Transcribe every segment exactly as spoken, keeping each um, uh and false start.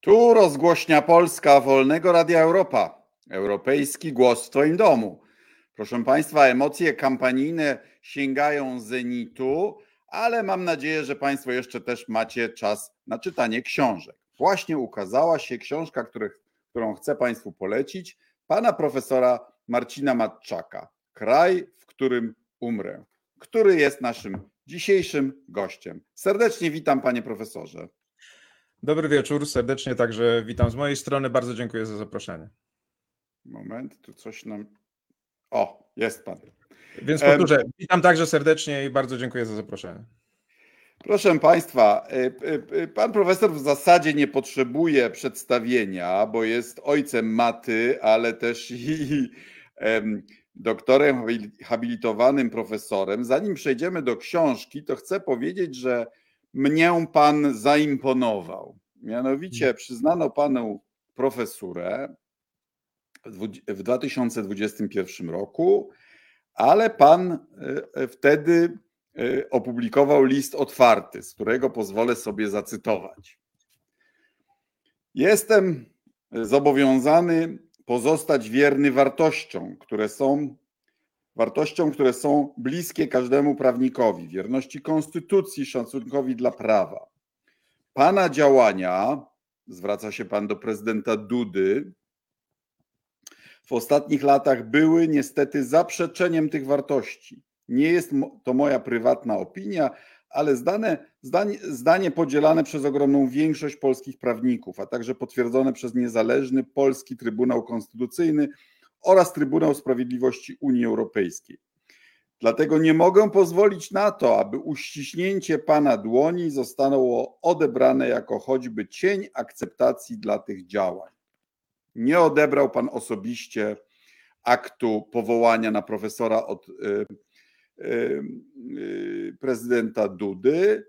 Tu rozgłośnia Polska Wolnego Radia Europa. Europejski głos w Twoim domu. Proszę Państwa, emocje kampanijne sięgają zenitu, ale mam nadzieję, że Państwo jeszcze też macie czas na czytanie książek. Właśnie ukazała się książka, który, którą chcę Państwu polecić, pana profesora Marcina Matczaka. Kraj, w którym umrę, który jest naszym dzisiejszym gościem. Serdecznie witam, panie profesorze. Dobry wieczór, serdecznie także witam z mojej strony. Bardzo dziękuję za zaproszenie. Moment, tu coś nam... O, jest pan. Więc powtórzę, um, witam także serdecznie i bardzo dziękuję za zaproszenie. Proszę państwa, pan profesor w zasadzie nie potrzebuje przedstawienia, bo jest ojcem maty, ale też i doktorem habilitowanym profesorem. Zanim przejdziemy do książki, to chcę powiedzieć, że mnie pan zaimponował. Mianowicie przyznano panu profesurę w dwa tysiące dwudziestym pierwszym roku, ale pan wtedy opublikował list otwarty, z którego pozwolę sobie zacytować. Jestem zobowiązany pozostać wierny wartościom, które są wartościom, które są bliskie każdemu prawnikowi, wierności konstytucji, szacunkowi dla prawa. Pana działania, zwraca się pan do prezydenta Dudy, w ostatnich latach były niestety zaprzeczeniem tych wartości. Nie jest to moja prywatna opinia, ale zdane, zdanie, zdanie podzielane przez ogromną większość polskich prawników, a także potwierdzone przez niezależny polski Trybunał Konstytucyjny oraz Trybunał Sprawiedliwości Unii Europejskiej. Dlatego nie mogę pozwolić na to, aby uściśnięcie pana dłoni zostało odebrane jako choćby cień akceptacji dla tych działań. Nie odebrał pan osobiście aktu powołania na profesora od yy, yy, prezydenta Dudy.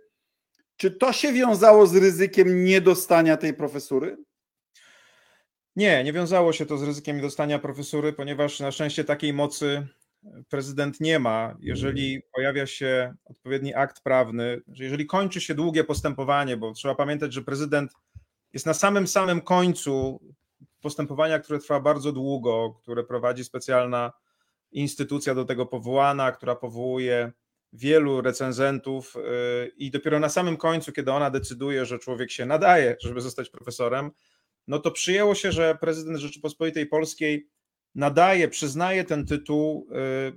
Czy to się wiązało z ryzykiem niedostania tej profesury? Nie, nie wiązało się to z ryzykiem niedostania profesury, ponieważ na szczęście takiej mocy prezydent nie ma. Jeżeli pojawia się odpowiedni akt prawny, jeżeli kończy się długie postępowanie, bo trzeba pamiętać, że prezydent jest na samym samym końcu postępowania, które trwa bardzo długo, które prowadzi specjalna instytucja do tego powołana, która powołuje wielu recenzentów i dopiero na samym końcu, kiedy ona decyduje, że człowiek się nadaje, żeby zostać profesorem, no to przyjęło się, że prezydent Rzeczypospolitej Polskiej nadaje, przyznaje ten tytuł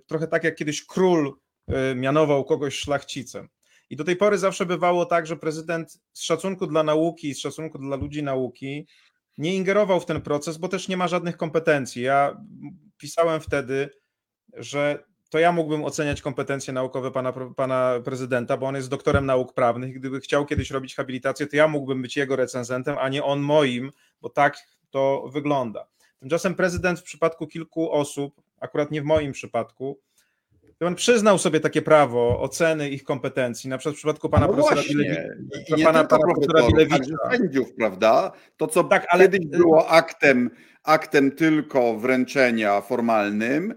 trochę tak, jak kiedyś król mianował kogoś szlachcicem. I do tej pory zawsze bywało tak, że prezydent z szacunku dla nauki, z szacunku dla ludzi nauki nie ingerował w ten proces, bo też nie ma żadnych kompetencji. Ja pisałem wtedy, że to ja mógłbym oceniać kompetencje naukowe pana, pana prezydenta, bo on jest doktorem nauk prawnych i gdyby chciał kiedyś robić habilitację, to ja mógłbym być jego recenzentem, a nie on moim, bo tak to wygląda. Tymczasem prezydent w przypadku kilku osób, akurat nie w moim przypadku, on przyznał sobie takie prawo oceny ich kompetencji, na przykład w przypadku pana no profesora Bilewicza. Nie pana, pana profesora Bilewicza. Sędziów, prawda? To, co tak, ale... kiedyś było aktem, aktem tylko wręczenia formalnym,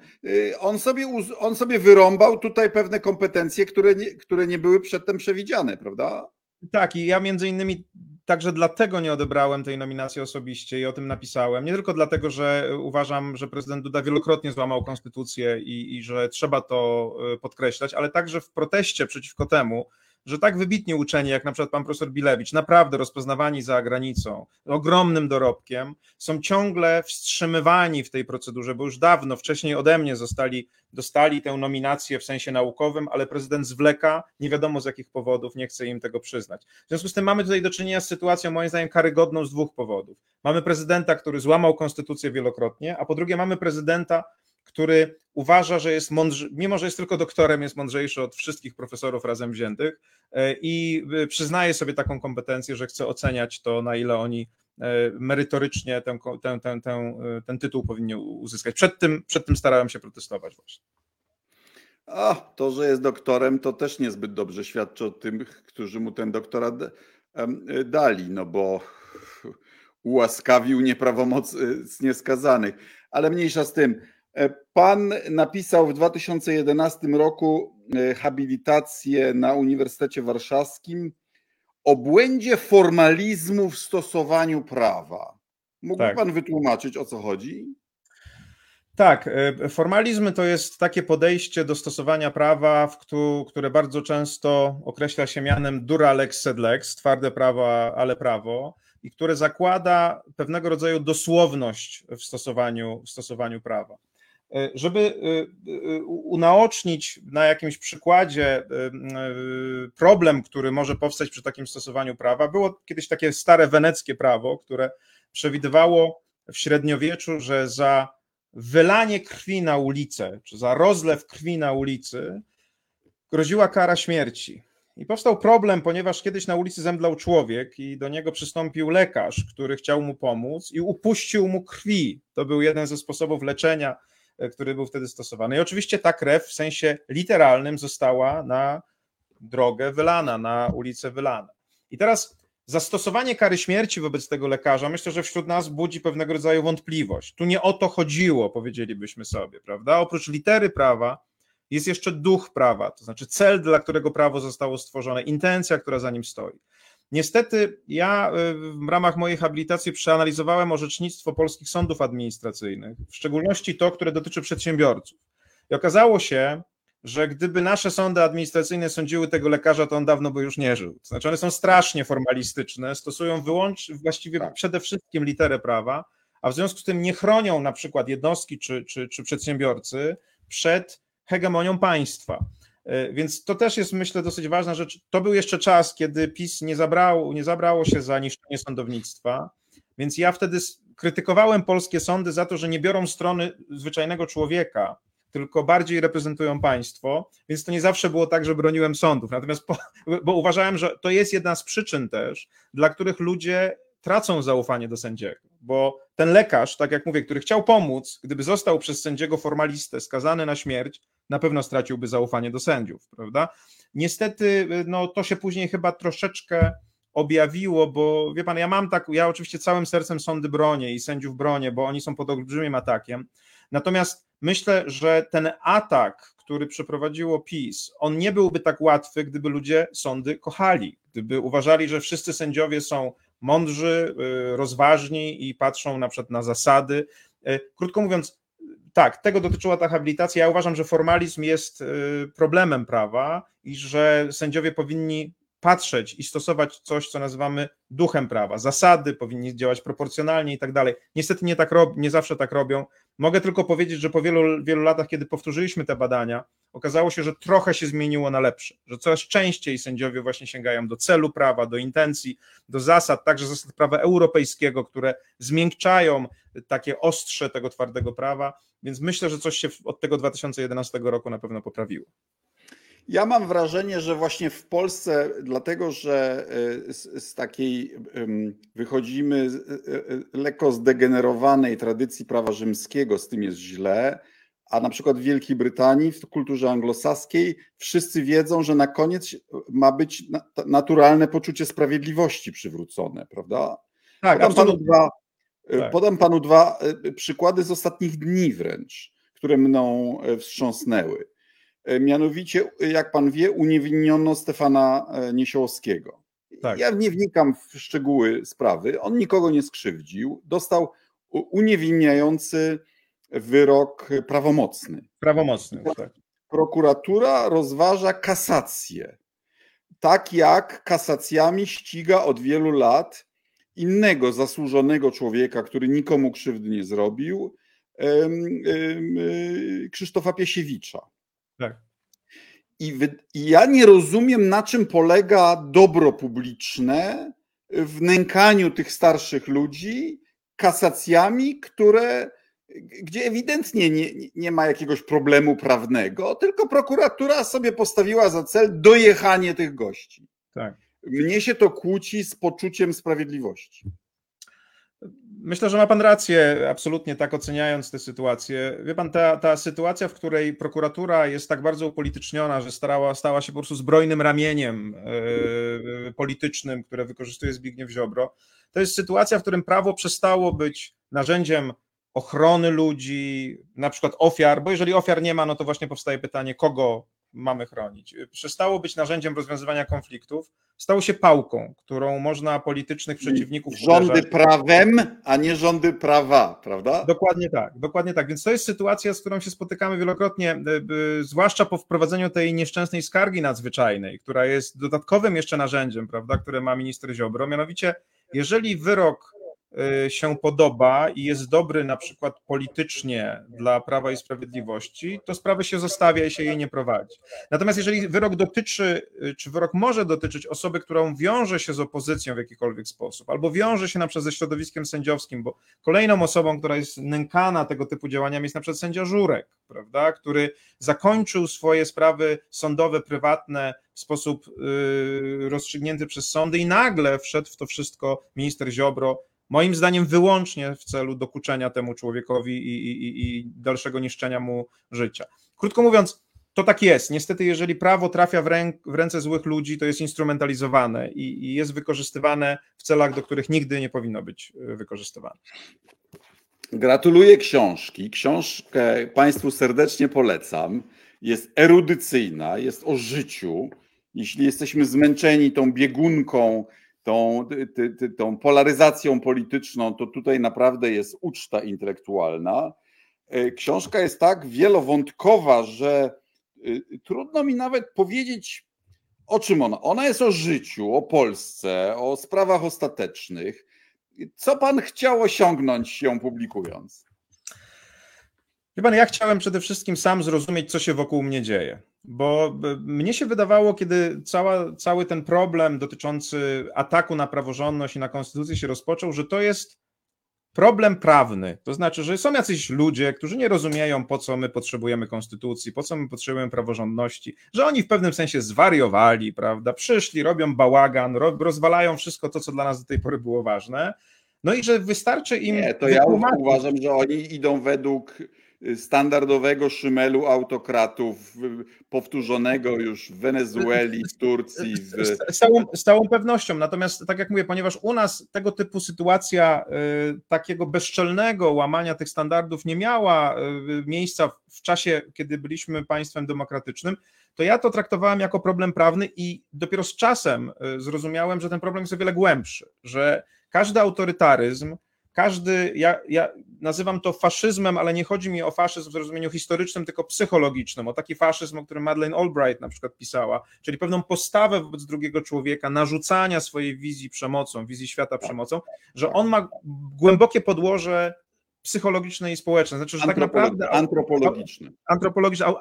on sobie, on sobie wyrąbał tutaj pewne kompetencje, które nie, które nie były przedtem przewidziane, prawda? Tak, i ja między innymi także dlatego nie odebrałem tej nominacji osobiście i o tym napisałem. Nie tylko dlatego, że uważam, że prezydent Duda wielokrotnie złamał konstytucję i, i że trzeba to podkreślać, ale także w proteście przeciwko temu, że tak wybitni uczeni jak na przykład pan profesor Bilewicz, naprawdę rozpoznawani za granicą, ogromnym dorobkiem, są ciągle wstrzymywani w tej procedurze, bo już dawno wcześniej ode mnie zostali, dostali tę nominację w sensie naukowym, ale prezydent zwleka, nie wiadomo z jakich powodów, nie chce im tego przyznać. W związku z tym mamy tutaj do czynienia z sytuacją moim zdaniem karygodną z dwóch powodów. Mamy prezydenta, który złamał konstytucję wielokrotnie, a po drugie mamy prezydenta, który uważa, że jest mądrzejszy, mimo że jest tylko doktorem, jest mądrzejszy od wszystkich profesorów razem wziętych i przyznaje sobie taką kompetencję, że chce oceniać to, na ile oni merytorycznie ten, ten, ten, ten, ten tytuł powinni uzyskać. Przed tym, przed tym starałem się protestować właśnie. A to, że jest doktorem, to też niezbyt dobrze świadczy o tych, którzy mu ten doktorat dali, no bo ułaskawił nieprawomocnie skazanych, ale mniejsza z tym. Pan napisał w dwa tysiące jedenastym roku habilitację na Uniwersytecie Warszawskim obłędzie formalizmu w stosowaniu prawa. Mógłby tak. pan wytłumaczyć, o co chodzi? Tak, formalizm to jest takie podejście do stosowania prawa, w któ- które bardzo często określa się mianem dura lex sed lex, twarde prawa, ale prawo, i które zakłada pewnego rodzaju dosłowność w stosowaniu, w stosowaniu prawa. Żeby unaocznić na jakimś przykładzie problem, który może powstać przy takim stosowaniu prawa, było kiedyś takie stare weneckie prawo, które przewidywało w średniowieczu, że za wylanie krwi na ulicę, czy za rozlew krwi na ulicy groziła kara śmierci. I powstał problem, ponieważ kiedyś na ulicy zemdlał człowiek i do niego przystąpił lekarz, który chciał mu pomóc i upuścił mu krwi. To był jeden ze sposobów leczenia, który był wtedy stosowany. I oczywiście ta krew w sensie literalnym została na drogę wylana, na ulicę wylana. I teraz zastosowanie kary śmierci wobec tego lekarza, myślę, że wśród nas budzi pewnego rodzaju wątpliwość. Tu nie o to chodziło, powiedzielibyśmy sobie, prawda? Oprócz litery prawa jest jeszcze duch prawa, to znaczy cel, dla którego prawo zostało stworzone, intencja, która za nim stoi. Niestety ja w ramach mojej habilitacji przeanalizowałem orzecznictwo polskich sądów administracyjnych, w szczególności to, które dotyczy przedsiębiorców. I okazało się, że gdyby nasze sądy administracyjne sądziły tego lekarza, to on dawno by już nie żył. To znaczy one są strasznie formalistyczne, stosują wyłącznie, właściwie tak. przede wszystkim literę prawa, a w związku z tym nie chronią na przykład jednostki czy, czy, czy przedsiębiorcy przed hegemonią państwa. Więc to też jest, myślę, dosyć ważna rzecz. To był jeszcze czas, kiedy PiS nie zabrało, nie zabrało się za niszczenie sądownictwa, więc ja wtedy krytykowałem polskie sądy za to, że nie biorą strony zwyczajnego człowieka, tylko bardziej reprezentują państwo, więc to nie zawsze było tak, że broniłem sądów. Natomiast, po, bo uważałem, że to jest jedna z przyczyn też, dla których ludzie tracą zaufanie do sędziego, bo ten lekarz, tak jak mówię, który chciał pomóc, gdyby został przez sędziego formalistę skazany na śmierć, na pewno straciłby zaufanie do sędziów, prawda? Niestety, no to się później chyba troszeczkę objawiło, bo wie pan, ja mam tak, ja oczywiście całym sercem sądy bronię i sędziów bronię, bo oni są pod olbrzymim atakiem, natomiast myślę, że ten atak, który przeprowadziło PiS, on nie byłby tak łatwy, gdyby ludzie sądy kochali, gdyby uważali, że wszyscy sędziowie są mądrzy, rozważni i patrzą na przykład na zasady. Krótko mówiąc, tak, tego dotyczyła ta habilitacja. Ja uważam, że formalizm jest problemem prawa i że sędziowie powinni patrzeć i stosować coś, co nazywamy duchem prawa. Zasady powinny działać proporcjonalnie i tak dalej. Niestety nie, tak rob, nie zawsze tak robią. Mogę tylko powiedzieć, że po wielu, wielu latach, kiedy powtórzyliśmy te badania, okazało się, że trochę się zmieniło na lepsze, że coraz częściej sędziowie właśnie sięgają do celu prawa, do intencji, do zasad, także zasad prawa europejskiego, które zmiękczają takie ostrze tego twardego prawa, więc myślę, że coś się od tego dwa tysiące jedenastego roku na pewno poprawiło. Ja mam wrażenie, że właśnie w Polsce, dlatego że z, z takiej wychodzimy lekko zdegenerowanej tradycji prawa rzymskiego, z tym jest źle, a na przykład w Wielkiej Brytanii, w kulturze anglosaskiej wszyscy wiedzą, że na koniec ma być naturalne poczucie sprawiedliwości przywrócone, prawda? Tak, podam, panu dwa, tak. podam panu dwa przykłady z ostatnich dni wręcz, które mną wstrząsnęły. Mianowicie, jak pan wie, uniewinniono Stefana Niesiołowskiego. Tak. Ja nie wnikam w szczegóły sprawy. On nikogo nie skrzywdził. Dostał uniewinniający wyrok prawomocny. Prawomocny, tak. Prokuratura rozważa kasację. Tak jak kasacjami ściga od wielu lat innego zasłużonego człowieka, który nikomu krzywdy nie zrobił, Krzysztofa Piesiewicza. Tak. I, wy, I ja nie rozumiem, na czym polega dobro publiczne w nękaniu tych starszych ludzi kasacjami, które, gdzie ewidentnie nie, nie ma jakiegoś problemu prawnego, tylko prokuratura sobie postawiła za cel dojechanie tych gości. Tak. Mnie się to kłóci z poczuciem sprawiedliwości. Myślę, że ma pan rację, absolutnie tak oceniając tę sytuację. Wie pan, ta, ta sytuacja, w której prokuratura jest tak bardzo upolityczniona, że starała, stała się po prostu zbrojnym ramieniem yy, politycznym, które wykorzystuje Zbigniew Ziobro, to jest sytuacja, w którym prawo przestało być narzędziem ochrony ludzi, na przykład ofiar, bo jeżeli ofiar nie ma, no to właśnie powstaje pytanie, kogo mamy chronić. Przestało być narzędziem rozwiązywania konfliktów, stało się pałką, którą można politycznych przeciwników rządy uderzać. Prawem, a nie rządy prawa, prawda? Dokładnie tak, dokładnie tak. Więc to jest sytuacja, z którą się spotykamy wielokrotnie, zwłaszcza po wprowadzeniu tej nieszczęsnej skargi nadzwyczajnej, która jest dodatkowym jeszcze narzędziem, prawda, które ma minister Ziobro. Mianowicie, jeżeli wyrok się podoba i jest dobry na przykład politycznie dla Prawa i Sprawiedliwości, to sprawę się zostawia i się jej nie prowadzi. Natomiast jeżeli wyrok dotyczy, czy wyrok może dotyczyć osoby, którą wiąże się z opozycją w jakikolwiek sposób, albo wiąże się na przykład ze środowiskiem sędziowskim, bo kolejną osobą, która jest nękana tego typu działaniami, jest na przykład sędzia Żurek, prawda, który zakończył swoje sprawy sądowe, prywatne w sposób yy, rozstrzygnięty przez sądy i nagle wszedł w to wszystko minister Ziobro, moim zdaniem wyłącznie w celu dokuczenia temu człowiekowi i, i, i dalszego niszczenia mu życia. Krótko mówiąc, to tak jest. Niestety, jeżeli prawo trafia w, ręk, w ręce złych ludzi, to jest instrumentalizowane i, i jest wykorzystywane w celach, do których nigdy nie powinno być wykorzystywane. Gratuluję książki. Książkę Państwu serdecznie polecam. Jest erudycyjna, jest o życiu. Jeśli jesteśmy zmęczeni tą biegunką, Tą, ty, ty, tą polaryzacją polityczną, to tutaj naprawdę jest uczta intelektualna. Książka jest tak wielowątkowa, że trudno mi nawet powiedzieć, o czym ona. Ona jest o życiu, o Polsce, o sprawach ostatecznych. Co pan chciał osiągnąć ją publikując? Wie pan, ja chciałem przede wszystkim sam zrozumieć, co się wokół mnie dzieje. Bo mnie się wydawało, kiedy cała, cały ten problem dotyczący ataku na praworządność i na konstytucję się rozpoczął, że to jest problem prawny. To znaczy, że są jacyś ludzie, którzy nie rozumieją, po co my potrzebujemy konstytucji, po co my potrzebujemy praworządności, że oni w pewnym sensie zwariowali, prawda? Przyszli, robią bałagan, ro- rozwalają wszystko to, co dla nas do tej pory było ważne. No i że wystarczy im... Nie, to ja uważam, że oni idą według standardowego szymelu autokratów, powtórzonego już w Wenezueli, w Turcji. W... Z, całą, z całą pewnością. Natomiast tak jak mówię, ponieważ u nas tego typu sytuacja y, takiego bezczelnego łamania tych standardów nie miała y, miejsca w czasie, kiedy byliśmy państwem demokratycznym, to ja to traktowałem jako problem prawny i dopiero z czasem y, zrozumiałem, że ten problem jest o wiele głębszy, że każdy autorytaryzm, Każdy, ja, ja nazywam to faszyzmem, ale nie chodzi mi o faszyzm w rozumieniu historycznym, tylko psychologicznym, o taki faszyzm, o którym Madeleine Albright na przykład pisała, czyli pewną postawę wobec drugiego człowieka, narzucania swojej wizji przemocą, wizji świata przemocą, że on ma głębokie podłoże psychologiczne i społeczne. Znaczy, że tak naprawdę antropologiczne. Antropologiczne.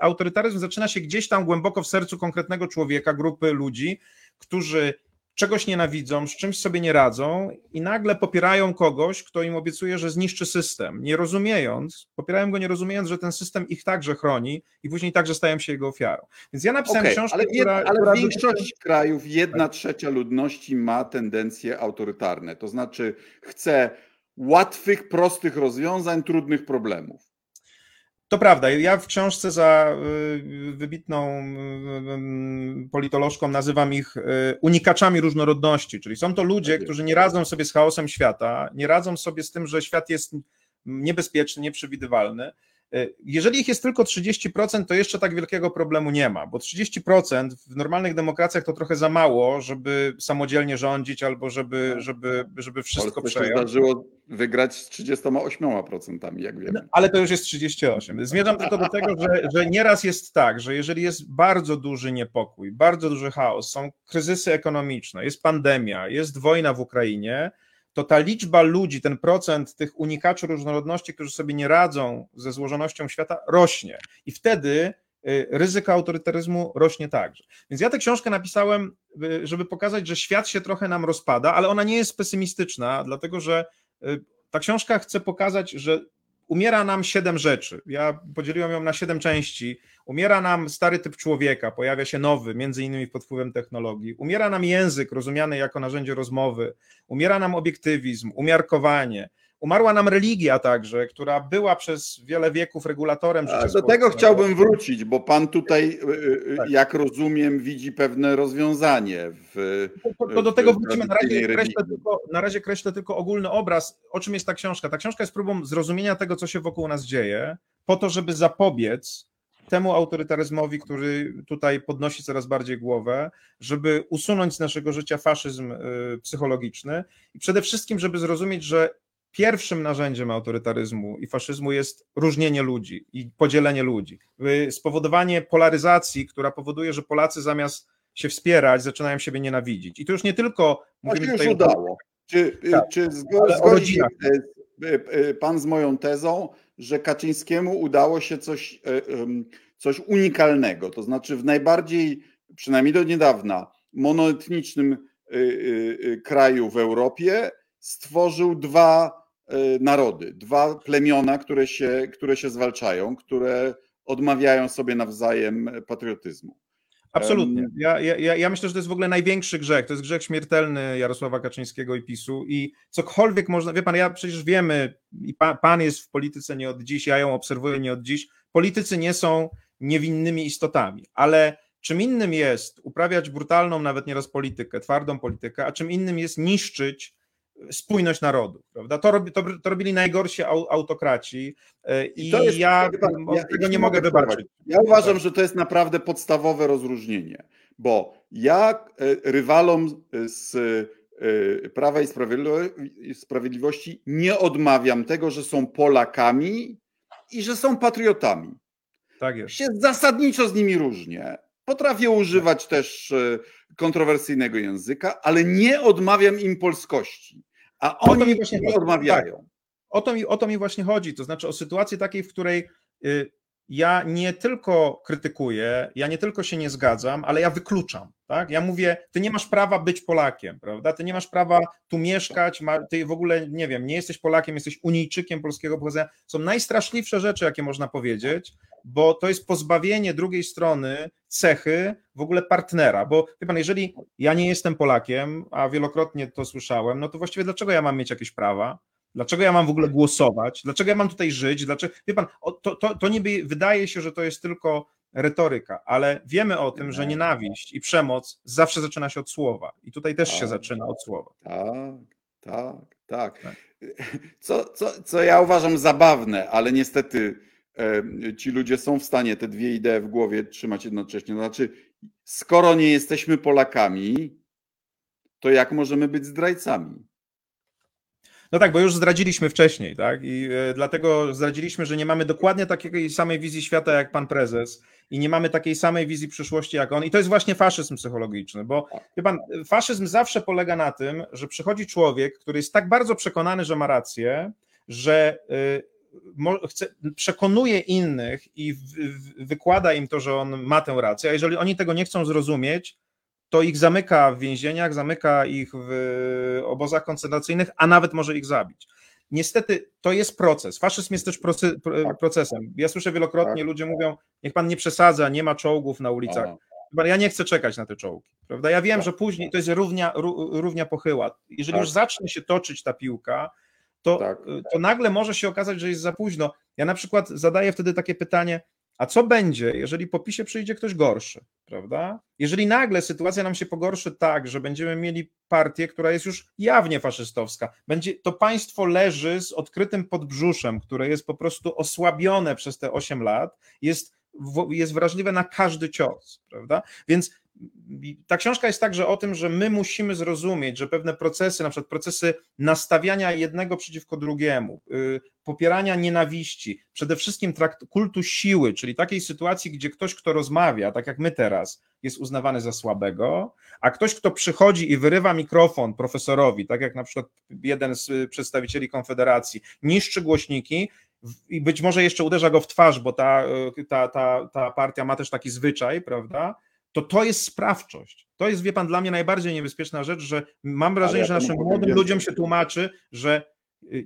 Autorytaryzm zaczyna się gdzieś tam głęboko w sercu konkretnego człowieka, grupy ludzi, którzy czegoś nienawidzą, z czymś sobie nie radzą i nagle popierają kogoś, kto im obiecuje, że zniszczy system, nie rozumiejąc, popierają go nie rozumiejąc, że ten system ich także chroni i później także stają się jego ofiarą. Więc ja napisałem okay, książkę, ale, która... Ale która... większość krajów, jedna trzecia ludności ma tendencje autorytarne, to znaczy chce łatwych, prostych rozwiązań, trudnych problemów. To prawda, ja w książce za wybitną politolożką nazywam ich unikaczami różnorodności, czyli są to ludzie, którzy nie radzą sobie z chaosem świata, nie radzą sobie z tym, że świat jest niebezpieczny, nieprzewidywalny. Jeżeli ich jest tylko trzydzieści procent, to jeszcze tak wielkiego problemu nie ma, bo trzydzieści procent w normalnych demokracjach to trochę za mało, żeby samodzielnie rządzić albo żeby, żeby, żeby wszystko przejąć. Polsce się zdarzyło wygrać z trzydziestoma ośmioma procentami, jak wiemy. No, ale to już jest trzydzieści osiem. Zmierzam tylko do tego, że, że nieraz jest tak, że jeżeli jest bardzo duży niepokój, bardzo duży chaos, są kryzysy ekonomiczne, jest pandemia, jest wojna w Ukrainie, to ta liczba ludzi, ten procent tych unikaczy różnorodności, którzy sobie nie radzą ze złożonością świata, rośnie. I wtedy ryzyko autorytaryzmu rośnie także. Więc ja tę książkę napisałem, żeby pokazać, że świat się trochę nam rozpada, ale ona nie jest pesymistyczna, dlatego że ta książka chce pokazać, że umiera nam siedem rzeczy. Ja podzieliłem ją na siedem części. Umiera nam stary typ człowieka, pojawia się nowy, między innymi pod wpływem technologii. Umiera nam język, rozumiany jako narzędzie rozmowy. Umiera nam obiektywizm, umiarkowanie. Umarła nam religia także, która była przez wiele wieków regulatorem. A do tego chciałbym wrócić, bo pan tutaj, tak, jak rozumiem, widzi pewne rozwiązanie. W, to, to do tego wrócimy. Na razie, kreślę tylko, na razie kreślę tylko ogólny obraz, o czym jest ta książka. Ta książka jest próbą zrozumienia tego, co się wokół nas dzieje, po to, żeby zapobiec temu autorytaryzmowi, który tutaj podnosi coraz bardziej głowę, żeby usunąć z naszego życia faszyzm psychologiczny i przede wszystkim, żeby zrozumieć, że pierwszym narzędziem autorytaryzmu i faszyzmu jest różnienie ludzi i podzielenie ludzi. Spowodowanie polaryzacji, która powoduje, że Polacy zamiast się wspierać, zaczynają siebie nienawidzieć. I to już nie tylko... A się już udało. Czy, tak, czy zgodzi pan z moją tezą, że Kaczyńskiemu udało się coś, coś unikalnego? To znaczy w najbardziej, przynajmniej do niedawna, monoetnicznym kraju w Europie stworzył dwa narody, dwa plemiona, które się, które się zwalczają, które odmawiają sobie nawzajem patriotyzmu. Absolutnie. Ja, ja, ja myślę, że to jest w ogóle największy grzech. To jest grzech śmiertelny Jarosława Kaczyńskiego i PiSu i cokolwiek można... Wie pan, ja przecież wiemy i pan, pan jest w polityce nie od dziś, ja ją obserwuję nie od dziś. Politycy nie są niewinnymi istotami, ale czym innym jest uprawiać brutalną nawet nieraz politykę, twardą politykę, a czym innym jest niszczyć spójność narodu, prawda? To, robi, to, to robili najgorsi autokraci i, I to jest, ja, pan, ja tego ja nie mogę wybaczyć. Ja uważam, że to jest naprawdę podstawowe rozróżnienie, bo ja rywalom z Prawa i Sprawiedliwości nie odmawiam tego, że są Polakami i że są patriotami. Tak jest. Się zasadniczo z nimi różnię. Potrafię używać też kontrowersyjnego języka, ale nie odmawiam im polskości, a oni o mi właśnie nie odmawiają. Tak. O, to mi, o to mi właśnie chodzi, to znaczy o sytuację takiej, w której y, ja nie tylko krytykuję, ja nie tylko się nie zgadzam, ale ja wykluczam. Tak? Ja mówię, ty nie masz prawa być Polakiem, prawda? Ty nie masz prawa tu mieszkać, ma, ty w ogóle, nie wiem, nie jesteś Polakiem, jesteś Unijczykiem polskiego pochodzenia. Są najstraszliwsze rzeczy, jakie można powiedzieć, bo to jest pozbawienie drugiej strony cechy w ogóle partnera, bo wie pan, jeżeli ja nie jestem Polakiem, a wielokrotnie to słyszałem, no to właściwie dlaczego ja mam mieć jakieś prawa? Dlaczego ja mam w ogóle głosować? Dlaczego ja mam tutaj żyć? Dlaczego, wie pan, to, to, to niby wydaje się, że to jest tylko retoryka, ale wiemy o tym, że nienawiść i przemoc zawsze zaczyna się od słowa i tutaj też tak, się zaczyna od słowa. Tak, tak, tak. tak. Co, co, co ja uważam zabawne, ale niestety e, ci ludzie są w stanie te dwie idee w głowie trzymać jednocześnie. To znaczy, skoro nie jesteśmy Polakami, to jak możemy być zdrajcami? No tak, bo już zdradziliśmy wcześniej, tak? I dlatego zdradziliśmy, że nie mamy dokładnie takiej samej wizji świata jak pan prezes i nie mamy takiej samej wizji przyszłości jak on. I to jest właśnie faszyzm psychologiczny, bo wie pan, faszyzm zawsze polega na tym, że przychodzi człowiek, który jest tak bardzo przekonany, że ma rację, że przekonuje innych i wykłada im to, że on ma tę rację, a jeżeli oni tego nie chcą zrozumieć, to ich zamyka w więzieniach, zamyka ich w obozach koncentracyjnych, a nawet może ich zabić. Niestety to jest proces. Faszyzm jest też proces, procesem. Ja słyszę wielokrotnie, tak, ludzie mówią, niech pan nie przesadza, nie ma czołgów na ulicach. Ja nie chcę czekać na te czołgi, prawda? Ja wiem, tak, że później to jest równia, równia pochyła. Jeżeli tak, już zacznie się toczyć ta piłka, to, tak, to nagle może się okazać, że jest za późno. Ja na przykład zadaję wtedy takie pytanie, a co będzie, jeżeli po PiSie przyjdzie ktoś gorszy, prawda? Jeżeli nagle sytuacja nam się pogorszy tak, że będziemy mieli partię, która jest już jawnie faszystowska, będzie, to państwo leży z odkrytym podbrzuszem, które jest po prostu osłabione przez te osiem lat, jest, jest wrażliwe na każdy cios, prawda? Więc ta książka jest także o tym, że my musimy zrozumieć, że pewne procesy, na przykład procesy nastawiania jednego przeciwko drugiemu, yy, popierania nienawiści, przede wszystkim trakt, kultu siły, czyli takiej sytuacji, gdzie ktoś, kto rozmawia, tak jak my teraz, jest uznawany za słabego, a ktoś, kto przychodzi i wyrywa mikrofon profesorowi, tak jak na przykład jeden z przedstawicieli Konfederacji, niszczy głośniki i być może jeszcze uderza go w twarz, bo ta, ta, ta, ta partia ma też taki zwyczaj, prawda? to to jest sprawczość. To jest, wie pan, dla mnie najbardziej niebezpieczna rzecz, że mam wrażenie, ja że naszym młodym ludziom się tłumaczy, że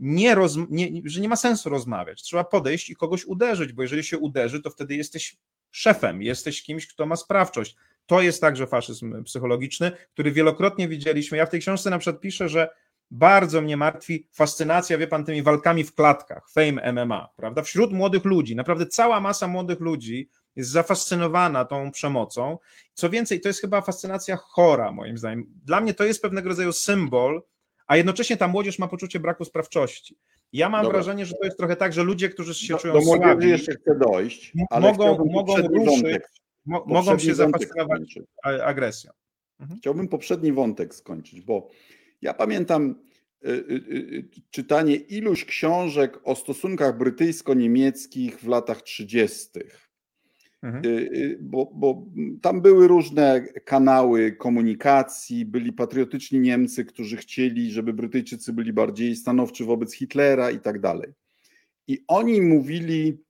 nie, roz, nie, że nie ma sensu rozmawiać. Trzeba podejść i kogoś uderzyć, bo jeżeli się uderzy, to wtedy jesteś szefem, jesteś kimś, kto ma sprawczość. To jest także faszyzm psychologiczny, który wielokrotnie widzieliśmy. Ja w tej książce na przykład piszę, że bardzo mnie martwi fascynacja, wie pan, tymi walkami w klatkach, Fame M M A, prawda? Wśród młodych ludzi, naprawdę cała masa młodych ludzi jest zafascynowana tą przemocą. Co więcej, to jest chyba fascynacja chora, moim zdaniem. Dla mnie to jest pewnego rodzaju symbol, a jednocześnie ta młodzież ma poczucie braku sprawczości. Ja mam Dobra. wrażenie, że to jest trochę tak, że ludzie, którzy się czują do słabi, jeszcze chcę dojść, ale mogą, mogą ruszyć, mo, mogą się zafascynować agresją. Mhm. Chciałbym poprzedni wątek skończyć, bo ja pamiętam y, y, y, czytanie iluś książek o stosunkach brytyjsko-niemieckich w latach trzydziestych. Mhm. Y, bo, bo tam były różne kanały komunikacji, byli patriotyczni Niemcy, którzy chcieli, żeby Brytyjczycy byli bardziej stanowczy wobec Hitlera i tak dalej. I oni mówili